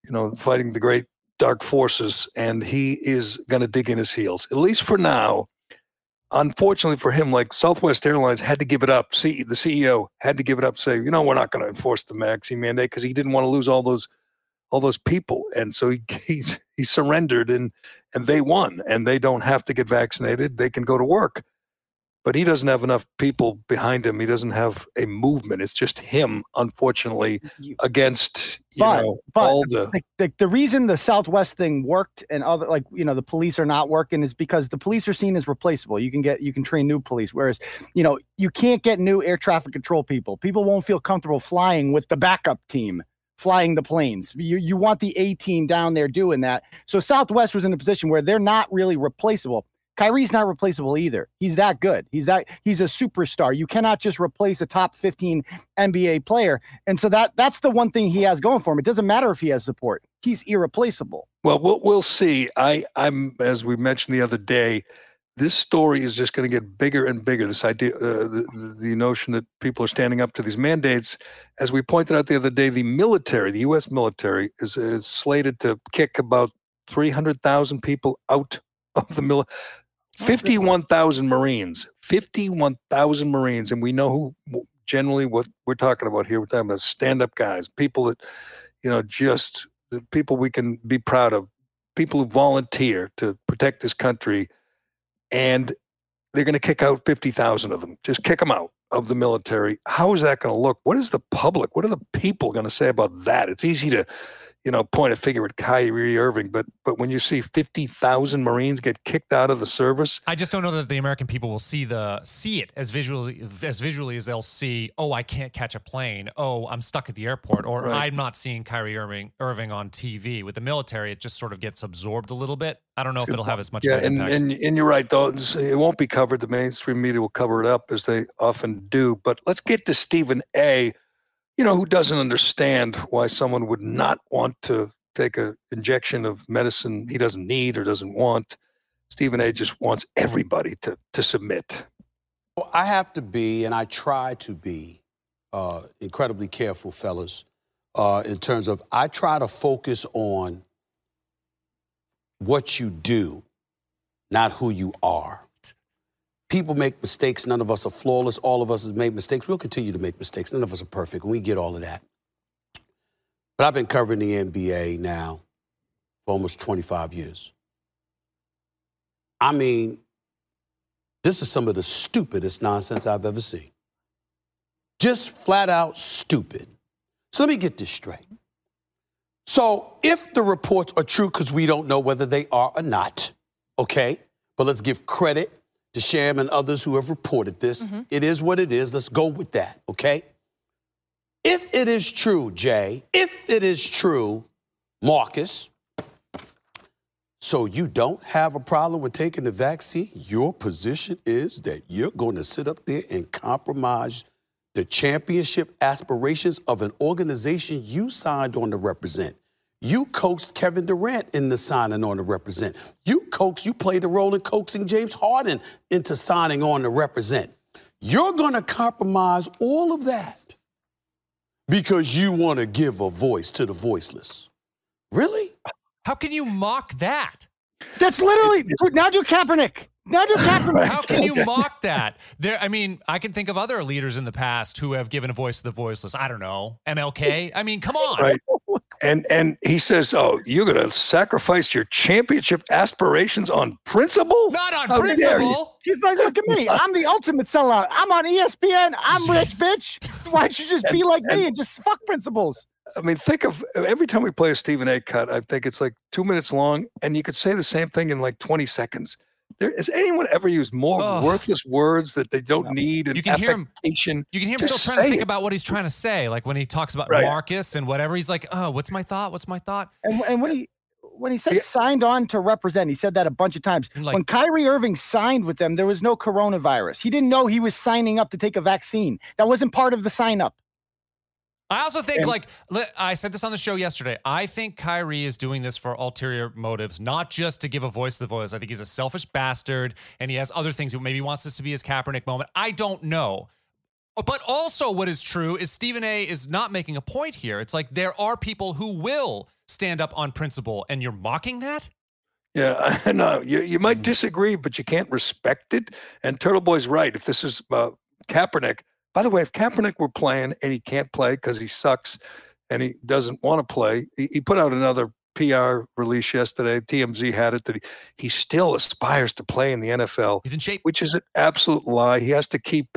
you know, fighting the great dark forces, and he is going to dig in his heels, at least for now. Unfortunately for him, like Southwest Airlines had to give it up. See, the C E O had to give it up, say, you know, we're not going to enforce the vaccine mandate, because he didn't want to lose all those, all those people, and so he, he he surrendered, and and they won, and they don't have to get vaccinated; they can go to work. But he doesn't have enough people behind him. He doesn't have a movement. It's just him, unfortunately, against you but, know but all the the, the the reason the Southwest thing worked and other, like, you know, the police are not working is because the police are seen as replaceable. You can get you can train new police, whereas, you know, you can't get new air traffic control people. People won't feel comfortable flying with the backup team flying the planes. You you want the A team down there doing that. So Southwest was in a position where they're not really replaceable. Kyrie's not replaceable either. He's that good. He's that. He's a superstar. You cannot just replace a top fifteen N B A player. And so that that's the one thing he has going for him. It doesn't matter if he has support. He's irreplaceable. Well, we'll, we'll see. I, I'm as we mentioned the other day, this story is just going to get bigger and bigger. This idea, uh, the, the notion that people are standing up to these mandates. As we pointed out the other day, the military, the U S military, is, is slated to kick about three hundred thousand people out of the military. fifty-one thousand Marines, fifty-one thousand Marines. And we know who generally what we're talking about here. We're talking about stand-up guys, people that, you know, just the people we can be proud of, people who volunteer to protect this country. And they're going to kick out fifty thousand of them, just kick them out of the military. How is that going to look? What is the public? What are the people going to say about that? It's easy to, you know, point a finger at Kyrie Irving, but but when you see fifty thousand Marines get kicked out of the service, I just don't know that the American people will see the see it as visually as visually as they'll see, oh, I can't catch a plane, oh, I'm stuck at the airport, or right. I'm not seeing Kyrie Irving Irving on T V. With the military, it just sort of gets absorbed a little bit. I don't know if it'll have as much yeah, of an impact. And, and, and you're right, though. It won't be covered. The mainstream media will cover it up, as they often do. But let's get to Stephen A., you know, who doesn't understand why someone would not want to take an injection of medicine he doesn't need or doesn't want. Stephen A. just wants everybody to to submit. Well, I have to be, and I try to be, uh, incredibly careful, fellas, uh, in terms of I try to focus on what you do, not who you are. People make mistakes. None of us are flawless. All of us have made mistakes. We'll continue to make mistakes. None of us are perfect, and we get all of that. But I've been covering the N B A now for almost twenty-five years. I mean, This is some of the stupidest nonsense I've ever seen. Just flat out stupid. So let me get this straight. So if the reports are true, because we don't know whether they are or not, okay, but let's give credit to Sham and others who have reported this. Mm-hmm. It is what it is. Let's go with that, okay? If it is true, Jay, if it is true, Marcus, so you don't have a problem with taking the vaccine, your position is that you're going to sit up there and compromise the championship aspirations of an organization you signed on to represent. You coaxed Kevin Durant into signing on to represent. You coaxed, you played the role in coaxing James Harden into signing on to represent. You're going to compromise all of that because you want to give a voice to the voiceless. Really? How can you mock that? That's literally, dude, now do Kaepernick. Now do Kaepernick. How can you mock that? There, I mean, I can think of other leaders in the past who have given a voice to the voiceless. I don't know, M L K. I mean, come on. Right. And and he says, oh, you're going to sacrifice your championship aspirations on principle? Not on How principle. He's like, look at me. I'm the ultimate sellout. I'm on E S P N. I'm yes. rich, bitch. Why don't you just and, be like and, me and just fuck principles? I mean, think of every time we play a Stephen A. cut, I think it's like two minutes long, and you could say the same thing in like twenty seconds. There, has anyone ever used more oh. worthless words that they don't no. need? And you can hear him. You can hear him still trying to think it. about what he's trying to say, like when he talks about right. Marcus and whatever. He's like, "Oh, what's my thought? What's my thought?" And, and when he when he said yeah. signed on to represent, he said that a bunch of times. Like, when Kyrie Irving signed with them, there was no coronavirus. He didn't know he was signing up to take a vaccine. That wasn't part of the sign up. I also think, and, like, I said this on the show yesterday, I think Kyrie is doing this for ulterior motives, not just to give a voice to the voice. I think he's a selfish bastard, and he has other things. Maybe he wants this to be his Kaepernick moment. I don't know. But also what is true is Stephen A. is not making a point here. It's like there are people who will stand up on principle, and you're mocking that? Yeah, I know. You, you might disagree, but you can't respect it. And Turtleboy's right. If this is uh, Kaepernick, by the way, if Kaepernick were playing and he can't play because he sucks and he doesn't want to play, he, he put out another P R release yesterday. T M Z had it that he, he still aspires to play in the N F L. He's in shape. Which is an absolute lie. He has to keep,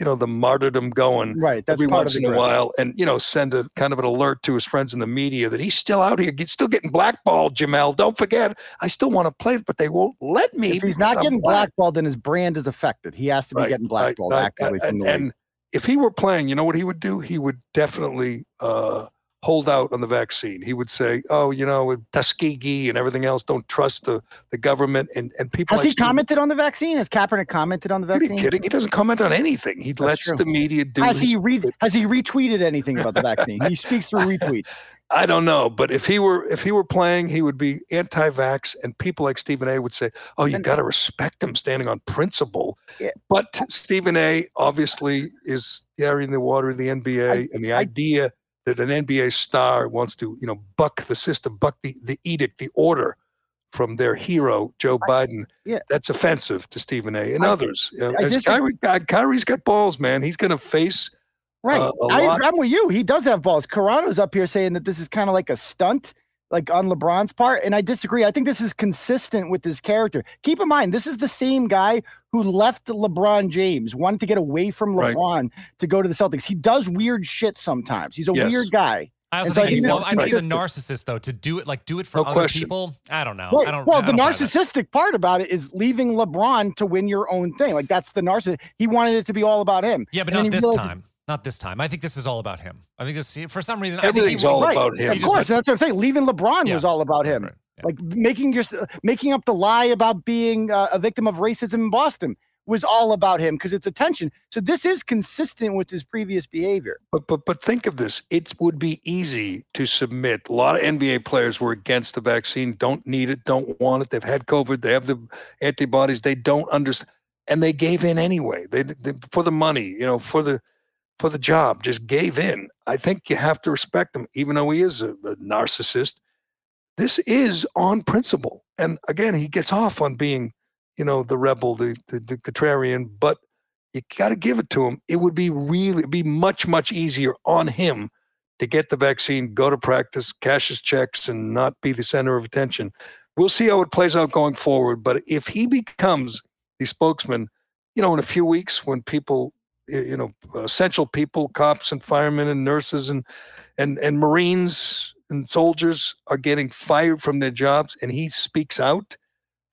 you know, the martyrdom going right, that's every once in a while and, you know, send a kind of an alert to his friends in the media that he's still out here. He's still getting blackballed, Jamel. Don't forget, I still want to play, but they won't let me. If he's not getting blackballed, then his brand is affected. He has to be right, getting blackballed right, actively and, from the league. And, if he were playing, you know what he would do? He would definitely uh, hold out on the vaccine. He would say, oh, you know, with Tuskegee and everything else, don't trust the, the government. And, and people. Has like he Steve, commented on the vaccine? Has Kaepernick commented on the vaccine? Are you kidding? He doesn't comment on anything. He That's lets true. the media do has his- he re- Has he retweeted anything about the vaccine? He speaks through retweets. I don't know, but if he were if he were playing, he would be anti-vax, and people like Stephen A. would say, "Oh, you got to respect him standing on principle." Yeah. But Stephen A. obviously is carrying the water in the N B A, I, and the I, idea that an N B A star wants to, you know, buck the system, buck the, the edict, the order from their hero Joe I, Biden. Yeah. That's offensive to Stephen A. and I, others. I, I As Kyrie, Kyrie's got balls, man. He's going to face. Right. Uh, I, I'm with you. He does have balls. Carano's up here saying that this is kind of like a stunt, like on LeBron's part. And I disagree. I think this is consistent with his character. Keep in mind, this is the same guy who left LeBron James, wanted to get away from LeBron right. to go to the Celtics. He does weird shit sometimes. He's a yes. weird guy. I also so think, he's, I think he's a narcissist, though, to do it, like do it for no other question. people. I don't know. Well, I don't, well I don't the narcissistic part about it is leaving LeBron to win your own thing. Like, that's the narcissist. He wanted it to be all about him. Yeah, but and not this realizes- time. Not this time. I think this is all about him. I think this, for some reason, everything's I think he, all right. about him. Of course, just, that's what I'm saying. Leaving LeBron yeah. was all about him, right. yeah. like making your making up the lie about being uh, a victim of racism in Boston was all about him because it's attention. So this is consistent with his previous behavior. But but but think of this. It would be easy to submit. A lot of N B A players were against the vaccine. Don't need it. Don't want it. They've had COVID. They have the antibodies. They don't understand, and they gave in anyway. They, they for the money, you know, for the. for the job, just gave in. I think you have to respect him, even though he is a, a narcissist. This is on principle. And again, he gets off on being, you know, the rebel, the the, the contrarian, but you got to give it to him. It would be really be much, much easier on him to get the vaccine, go to practice, cash his checks, and not be the center of attention. We'll see how it plays out going forward. But if he becomes the spokesman you know, in a few weeks when people, you know, essential people, cops and firemen and nurses and and and Marines and soldiers are getting fired from their jobs, and he speaks out,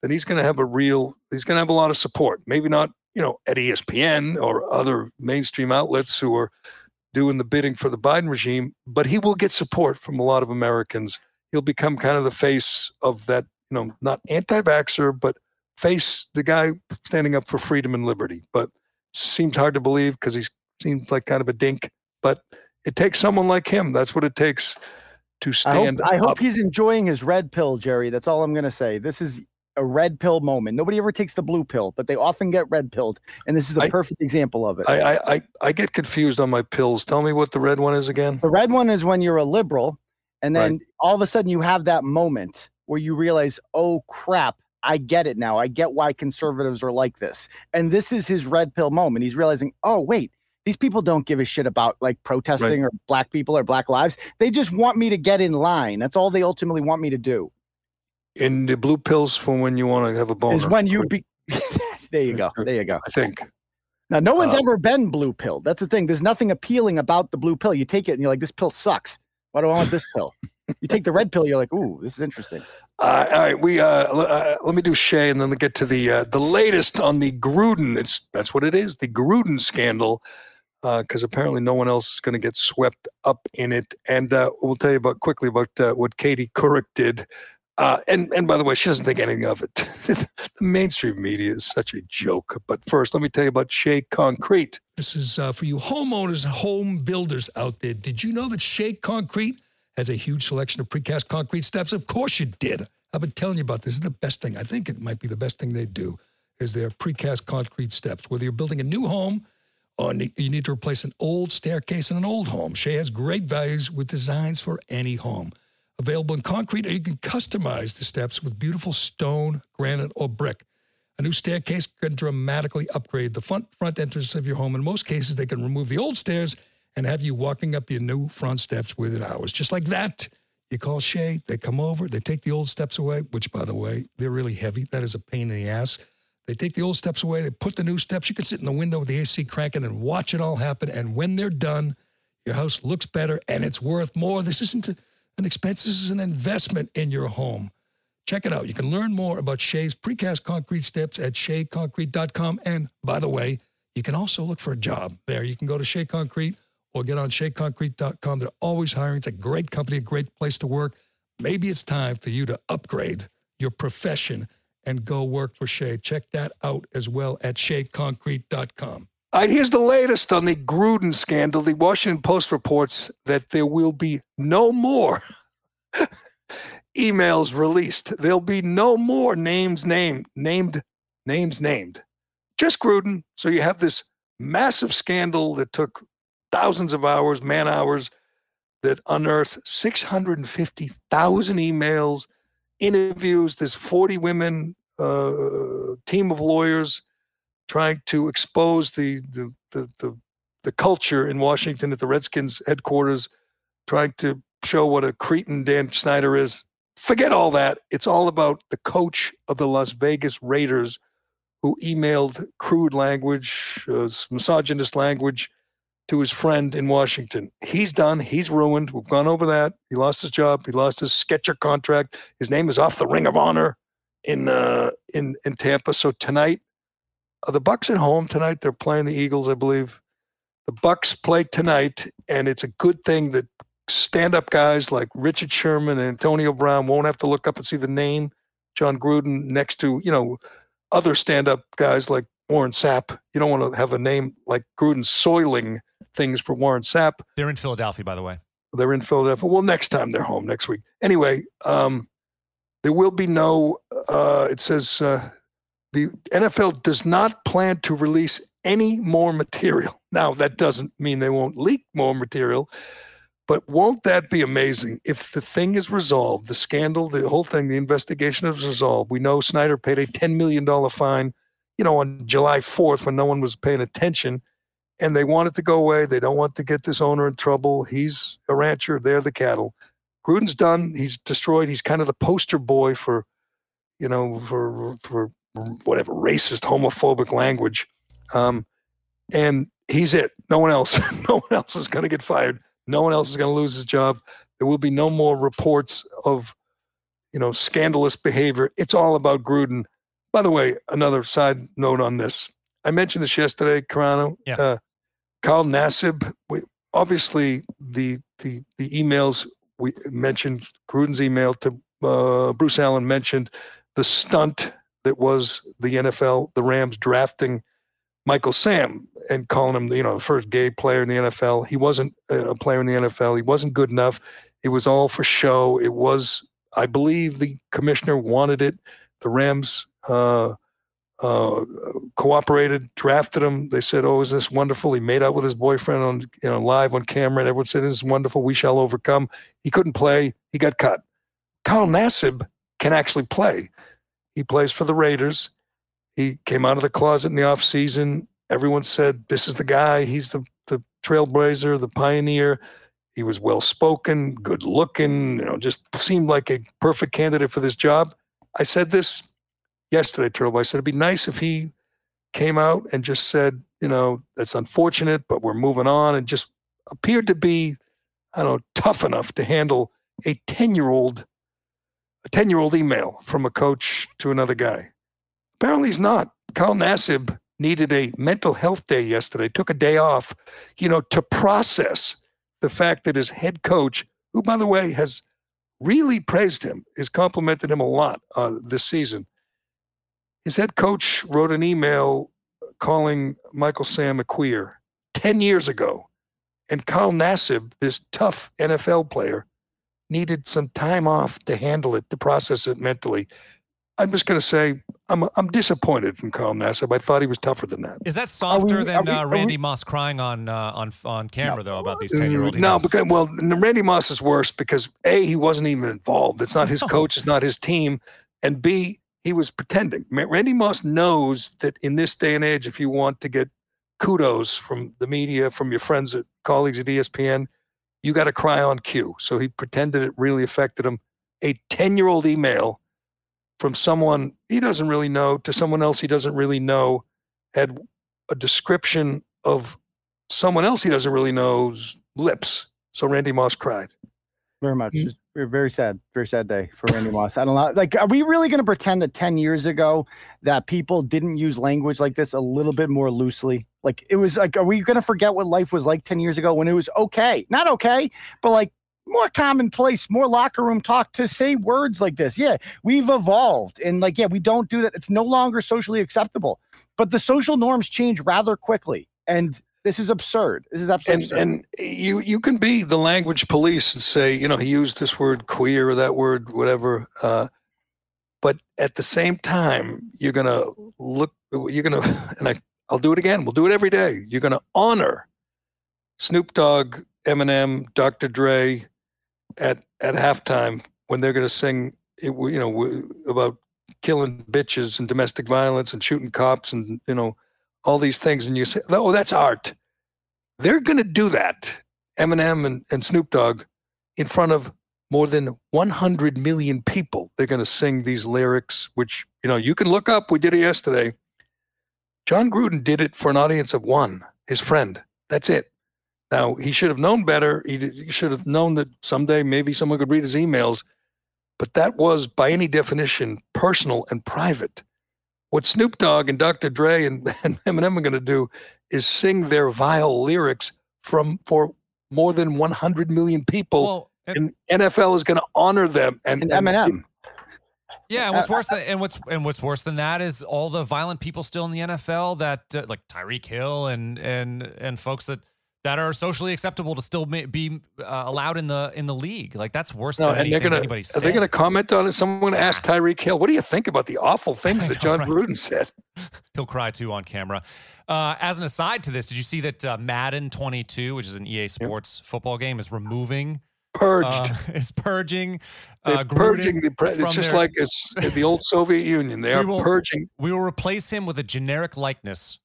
then he's going to have a real, he's going to have a lot of support. Maybe not, you know, at E S P N or other mainstream outlets who are doing the bidding for the Biden regime, but he will get support from a lot of Americans. He'll become kind of the face of that, you know, not anti-vaxxer, but face the guy standing up for freedom and liberty. But seems hard to believe because he seems like kind of a dink, but it takes someone like him. That's what it takes to stand I hope, up. I hope he's enjoying his red pill, Jerry. That's all I'm going to say. This is a red pill moment. Nobody ever takes the blue pill, but they often get red pilled. And this is the I, perfect example of it. I, I, I, I get confused on my pills. Tell me what the red one is again. The red one is when you're a liberal and then right. all of a sudden you have that moment where you realize, oh crap, I get it now. I get why conservatives are like this. And this is his red pill moment. He's realizing, oh, wait, these people don't give a shit about like protesting right. or black people or black lives. They just want me to get in line. That's all they ultimately want me to do. And the blue pill's for when you want to have a boner. Is when you be. There you go. There you go. I think. Now, no one's um, ever been blue pilled. That's the thing. There's nothing appealing about the blue pill. You take it and you're like, this pill sucks. Why do I want this pill? You take the red pill, you're like, ooh, this is interesting. Uh, all right, we uh, uh, let me do Shay, and then we get to the uh, the latest on the Gruden. It's that's what it is, the Gruden scandal, because uh, apparently no one else is going to get swept up in it. And uh, we'll tell you about quickly about uh, what Katie Couric did. Uh, and and by the way, she doesn't think anything of it. The mainstream media is such a joke. But first, let me tell you about Shea Concrete. This is uh, for you homeowners and home builders out there. Did you know that Shea Concrete has a huge selection of precast concrete steps? Of course you did. I've been telling you about this. This is the best thing. I think it might be the best thing they do is their precast concrete steps. Whether you're building a new home or you need to replace an old staircase in an old home, Shea has great values with designs for any home. Available in concrete, or you can customize the steps with beautiful stone, granite, or brick. A new staircase can dramatically upgrade the front, front entrance of your home. In most cases, they can remove the old stairs and have you walking up your new front steps within hours. Just like that, you call Shea, they come over, they take the old steps away, which, by the way, they're really heavy. That is a pain in the ass. They take the old steps away, they put the new steps. You can sit in the window with the A C cranking and watch it all happen. And when they're done, your house looks better and it's worth more. This isn't an expense. This is an investment in your home. Check it out. You can learn more about Shea's precast concrete steps at shea concrete dot com. And by the way, you can also look for a job there. You can go to Shea Concrete or get on shea concrete dot com. They're always hiring. It's a great company, a great place to work. Maybe it's time for you to upgrade your profession and go work for Shea. Check that out as well at shea concrete dot com. All right, here's the latest on the Gruden scandal. The Washington Post reports that there will be no more emails released. There'll be no more names named, named, names named. Just Gruden. So you have this massive scandal that took thousands of hours, man hours, that unearthed six hundred fifty thousand emails, interviews. There's forty women, uh, team of lawyers, trying to expose the the, the the the culture in Washington at the Redskins headquarters, trying to show what a cretin Dan Snyder is. Forget all that. It's all about the coach of the Las Vegas Raiders who emailed crude language, uh, misogynist language to his friend in Washington. He's done. He's ruined. We've gone over that. He lost his job. He lost his Sketcher contract. His name is off the Ring of Honor in uh, in, in Tampa. So tonight, Are the Bucks at home tonight? They're playing the Eagles, I believe. The Bucks play tonight, and it's a good thing that stand-up guys like Richard Sherman and Antonio Brown won't have to look up and see the name John Gruden next to, you know, other stand-up guys like Warren Sapp. You don't want to have a name like Gruden soiling things for Warren Sapp. They're in Philadelphia, by the way. They're in Philadelphia. Well, next time they're home, next week. Anyway, um, there will be no, uh, it says... Uh, the N F L does not plan to release any more material. Now, that doesn't mean they won't leak more material, but won't that be amazing if the thing is resolved, the scandal, the whole thing, the investigation is resolved. We know Snyder paid a ten million dollars fine, you know, on July fourth when no one was paying attention, and they want it to go away. They don't want to get this owner in trouble. He's a rancher. They're the cattle. Gruden's done. He's destroyed. He's kind of the poster boy for, you know, for, for, whatever, racist, homophobic language. Um, and he's it. No one else. No one else is going to get fired. No one else is going to lose his job. There will be no more reports of, you know, scandalous behavior. It's all about Gruden. By the way, another side note on this. I mentioned this yesterday, Carano. Yeah. Uh, Carl Nassib. We, obviously, the the the emails we mentioned, Gruden's email to uh, Bruce Allen mentioned the stunt that was the N F L, the Rams drafting Michael Sam and calling him, you know, the first gay player in the N F L. He wasn't a player in the N F L. He wasn't good enough. It was all for show. It was, I believe, the commissioner wanted it. The Rams uh, uh, cooperated, drafted him. They said, "Oh, is this wonderful?" He made out with his boyfriend on, you know, live on camera, and everyone said, "This is wonderful. We shall overcome." He couldn't play. He got cut. Carl Nassib can actually play. He plays for the Raiders. He came out of the closet in the offseason. Everyone said, this is the guy. He's the, the trailblazer, the pioneer. He was well-spoken, good-looking, you know, just seemed like a perfect candidate for this job. I said this yesterday, Turtleboy. I said, it'd be nice if he came out and just said, you know, that's unfortunate, but we're moving on, and just appeared to be, I don't know, tough enough to handle a ten-year-old a ten-year-old email from a coach to another guy. Apparently he's not. Carl Nassib needed a mental health day yesterday, took a day off, you know, to process the fact that his head coach, who, by the way, has really praised him, has complimented him a lot uh, this season. His head coach wrote an email calling Michael Sam a queer ten years ago. And Carl Nassib, this tough N F L player, needed some time off to handle it, to process it mentally. I'm just going to say I'm I'm disappointed in Carl Nassib. I thought he was tougher than that. Is that softer we, than we, uh, Randy we, Moss crying on uh, on on camera no, though about these ten-year-old? No, because well, Randy Moss is worse because A, he wasn't even involved. It's not his oh. coach. It's not his team. And B, he was pretending. Randy Moss knows that in this day and age, if you want to get kudos from the media, from your friends, at colleagues at E S P N, you got to cry on cue. So he pretended it really affected him. A ten-year-old email from someone he doesn't really know to someone else he doesn't really know had a description of someone else he doesn't really know's lips. So Randy Moss cried. Very much. Mm-hmm. Very sad, very sad day for Randy Moss. I don't know. Like, are we really going to pretend that ten years ago that people didn't use language like this a little bit more loosely? Like, it was like, are we going to forget what life was like ten years ago when it was okay? Not okay, but like more commonplace, more locker room talk to say words like this. Yeah, we've evolved. And like, yeah, we don't do that. It's no longer socially acceptable. But the social norms change rather quickly. And this is absurd. This is absolutely absurd. And, and you, you can be the language police and say, you know, he used this word queer or that word, whatever. Uh, but at the same time, you're going to look, you're going to, and I, I'll do it again. We'll do it every day. You're going to honor Snoop Dogg, Eminem, Doctor Dre at, at halftime when they're going to sing, you know, about killing bitches and domestic violence and shooting cops and, you know, all these things, and you say, oh, that's art. They're going to do that, Eminem and, and Snoop Dogg, in front of more than one hundred million people. They're going to sing these lyrics, which, you know, you can look up. We did it yesterday. John Gruden did it for an audience of one, his friend. That's it. Now, he should have known better. He, did, he should have known that someday maybe someone could read his emails. But that was, by any definition, personal and private. What Snoop Dogg and Doctor Dre and, and Eminem are going to do is sing their vile lyrics from for more than one hundred million people, well, and, and N F L is going to honor them. And, and Eminem. And, yeah, and what's worse than and what's and what's worse than that is all the violent people still in the N F L that uh, like Tyreek Hill and and and folks that. that are socially acceptable to still be uh, allowed in the in the league. Like, that's worse no, than anything gonna, anybody said. Are they going to comment on it? Someone asked Tyreek Hill, what do you think about the awful things that know, John right. Gruden said? He'll cry, too, on camera. Uh, as an aside to this, did you see that uh, Madden twenty-two, which is an E A Sports yep. football game, is removing... Purged. Uh, is purging. Uh, Gruden purging the pre- it's just their... like it's the old Soviet Union. They we are will, purging. We will replace him with a generic likeness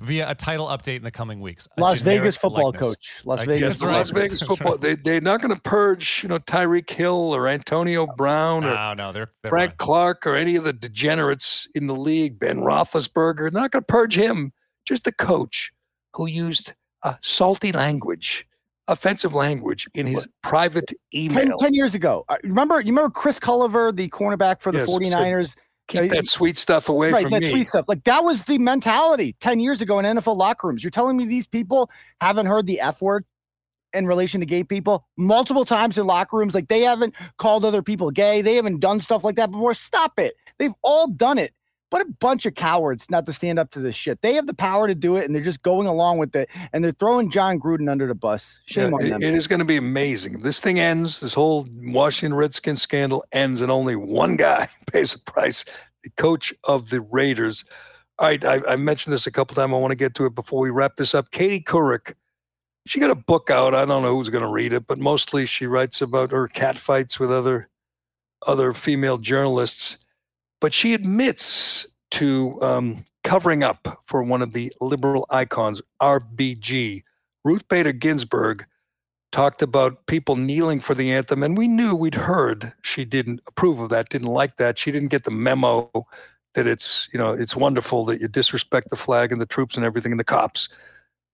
via a title update in the coming weeks. Las Vegas football likeness. coach. Las I Vegas. Yes, right. Las Vegas That's football. Right. They they're not going to purge, you know, Tyreek Hill or Antonio Brown or no, no, they're, they're Frank right. Clark or any of the degenerates in the league. Ben Roethlisberger. They're not going to purge him. Just the coach who used uh, salty language, offensive language in his private email ten, ten years ago. Remember, you remember Chris Culliver, the cornerback for the yes, 49ers. So keep that sweet stuff away right, from that me. Sweet stuff. Like that was the mentality ten years ago in N F L locker rooms. You're telling me these people haven't heard the F word in relation to gay people multiple times in locker rooms? Like they haven't called other people gay. They haven't done stuff like that before. Stop it. They've all done it. What a bunch of cowards not to stand up to this shit. They have the power to do it, and they're just going along with it, and they're throwing John Gruden under the bus. Shame yeah, on it, them. It is going to be amazing. If this thing ends, this whole Washington Redskins scandal ends, and only one guy pays the price, the coach of the Raiders. All right, I, I mentioned this a couple times. I want to get to it before we wrap this up. Katie Couric, she got a book out. I don't know who's going to read it, but mostly she writes about her catfights with other other female journalists. But she admits to um, covering up for one of the liberal icons, R B G. Ruth Bader Ginsburg talked about people kneeling for the anthem, and we knew, we'd heard she didn't approve of that, didn't like that. She didn't get the memo that it's, you know, it's wonderful that you disrespect the flag and the troops and everything and the cops,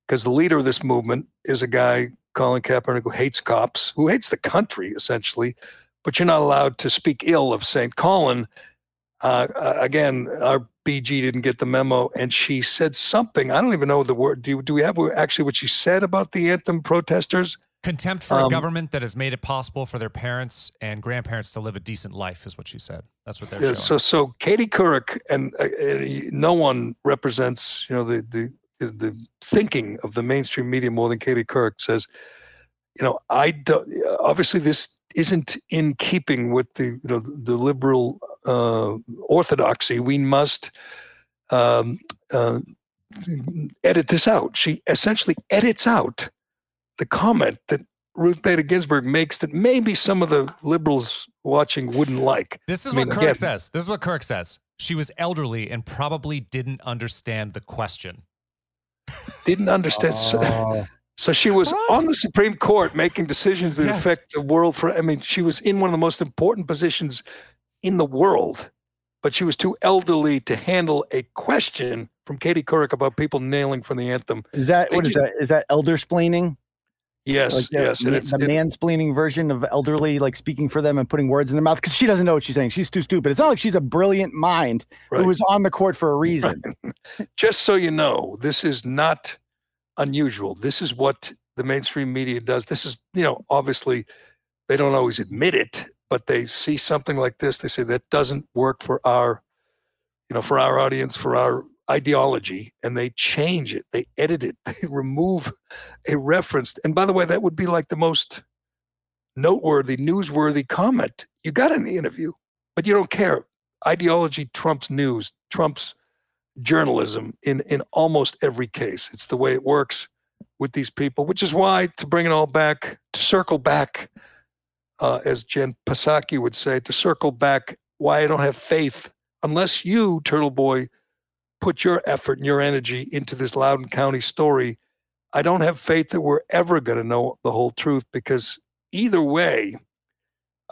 because the leader of this movement is a guy, Colin Kaepernick, who hates cops, who hates the country, essentially, but you're not allowed to speak ill of Saint Colin. Uh, again, our B G didn't get the memo, and she said something. I don't even know the word. Do, do we have actually what she said about the anthem protesters? Contempt for um, a government that has made it possible for their parents and grandparents to live a decent life is what she said. That's what they're yeah, so, so Katie Couric, and uh, uh, no one represents, you know, the, the the thinking of the mainstream media more than Katie Couric, says, you know, I don't, obviously this isn't in keeping with the, you know, the liberal uh, orthodoxy. We must um, uh, edit this out. She essentially edits out the comment that Ruth Bader Ginsburg makes that maybe some of the liberals watching wouldn't like. This is I mean, what Kirk again, says. This is what Kirk says. She was elderly and probably didn't understand the question. Didn't understand. Uh. So she was right. on the Supreme Court making decisions that yes. affect the world. For I mean, she was in one of the most important positions in the world, but she was too elderly to handle a question from Katie Couric about people nailing for the anthem. Is that, they, what is that? Is that eldersplaining? Yes, like the, yes. And it's, the it, mansplaining version of elderly, like speaking for them and putting words in their mouth because she doesn't know what she's saying. She's too stupid. It's not like she's a brilliant mind right. who was on the court for a reason. Right. Just so you know, this is not unusual. This is what the mainstream media does. This is, you know, obviously they don't always admit it, but they see something like this. They say that doesn't work for our, you know, for our audience, for our ideology, and they change it. They edit it. They remove a reference. And by the way, that would be like the most noteworthy, newsworthy comment you got in the interview, but you don't care. Ideology trumps news, trumps journalism in in almost every case. It's the way it works with these people, which is why, to bring it all back, to circle back, uh, as Jen Psaki would say, to circle back, why I don't have faith unless you, Turtle Boy, put your effort and your energy into this Loudoun County story. I don't have faith that we're ever going to know the whole truth, because either way,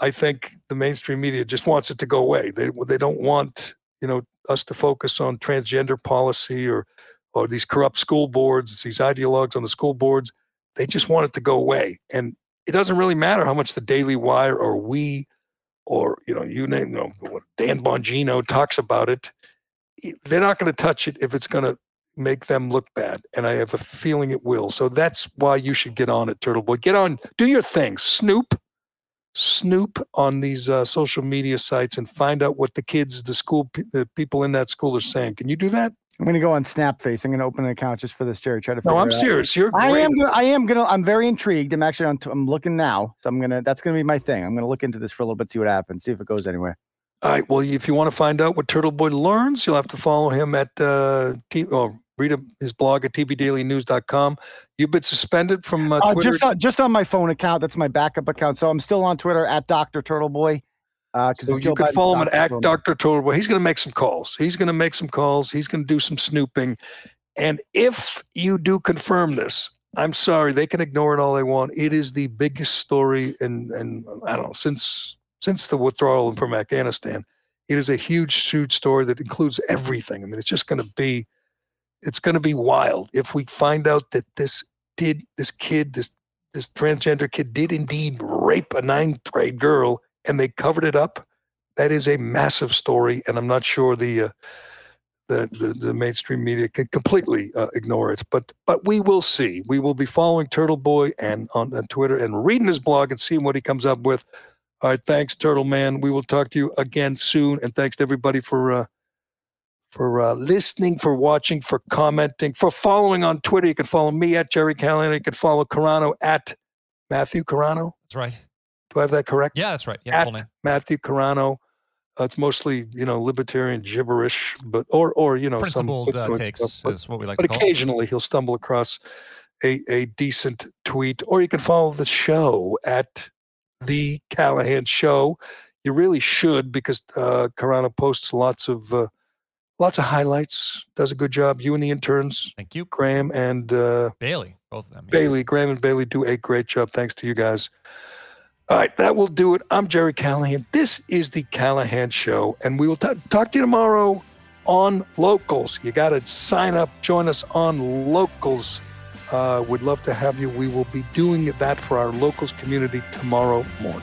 I think the mainstream media just wants it to go away. They they don't want, you know, us to focus on transgender policy or or these corrupt school boards, these ideologues on the school boards. They just want it to go away. And it doesn't really matter how much the Daily Wire or we or, you know, you name, you know, Dan Bongino talks about it. They're not going to touch it if it's going to make them look bad. And I have a feeling it will. So that's why you should get on it, Turtle Boy. Get on, do your thing. Snoop. Snoop on these uh, social media sites and find out what the kids, the school, pe- the people in that school are saying. Can you do that? I'm going to go on Snapface. I'm going to open an account just for this, Jerry. Try to. No, I'm serious. Out. You're. Great. I am. Gonna, I am going to. I'm very intrigued. I'm actually. On t- I'm looking now. So I'm gonna. That's going to be my thing. I'm going to look into this for a little bit, see what happens, see if it goes anywhere. All right. Well, if you want to find out what Turtle Boy learns, you'll have to follow him at uh, T. Oh, read a, his blog at t b daily news dot com. You've been suspended from uh, Twitter. Uh, just, uh, just on my phone account. That's my backup account. So I'm still on Twitter at Doctor Turtleboy. Uh, so you could follow him at at Doctor Turtleboy. He's going to make some calls. He's going to make some calls. He's going to do some snooping. And if you do confirm this, I'm sorry, they can ignore it all they want. It is the biggest story in, in I don't know, since since the withdrawal from Afghanistan. It is a huge, huge story that includes everything. I mean, it's just going to be, it's going to be wild if we find out that this did, this kid, this this transgender kid did indeed rape a ninth grade girl, and they covered it up. That is a massive story, and I'm not sure the uh, the, the the mainstream media can completely uh, ignore it. But but we will see. We will be following Turtleboy and on, on Twitter and reading his blog and seeing what he comes up with. All right, thanks, Turtle Man. We will talk to you again soon, and thanks to everybody for uh, for uh, listening, for watching, for commenting, for following on Twitter. You can follow me at Jerry Callahan. You can follow Carano at Matthew Carano. That's right. Do I have that correct? Yeah, that's right. Yeah, at Matthew Carano. Uh, it's mostly you know libertarian gibberish, but or or you know principled some uh, takes stuff, but, is what we like. But to call occasionally it. He'll stumble across a a decent tweet, or you can follow the show at The Callahan Show. You really should, because uh, Carano posts lots of uh, lots of highlights. Does a good job. You and the interns, thank you, Graham and uh, Bailey, both of them. Yeah. Bailey, Graham and Bailey do a great job. Thanks to you guys. All right, that will do it. I'm Jerry Callahan. This is The Callahan Show, and we will t- talk to you tomorrow on Locals. You got to sign up, join us on Locals. Uh, we'd love to have you. We will be doing that for our Locals community tomorrow morning.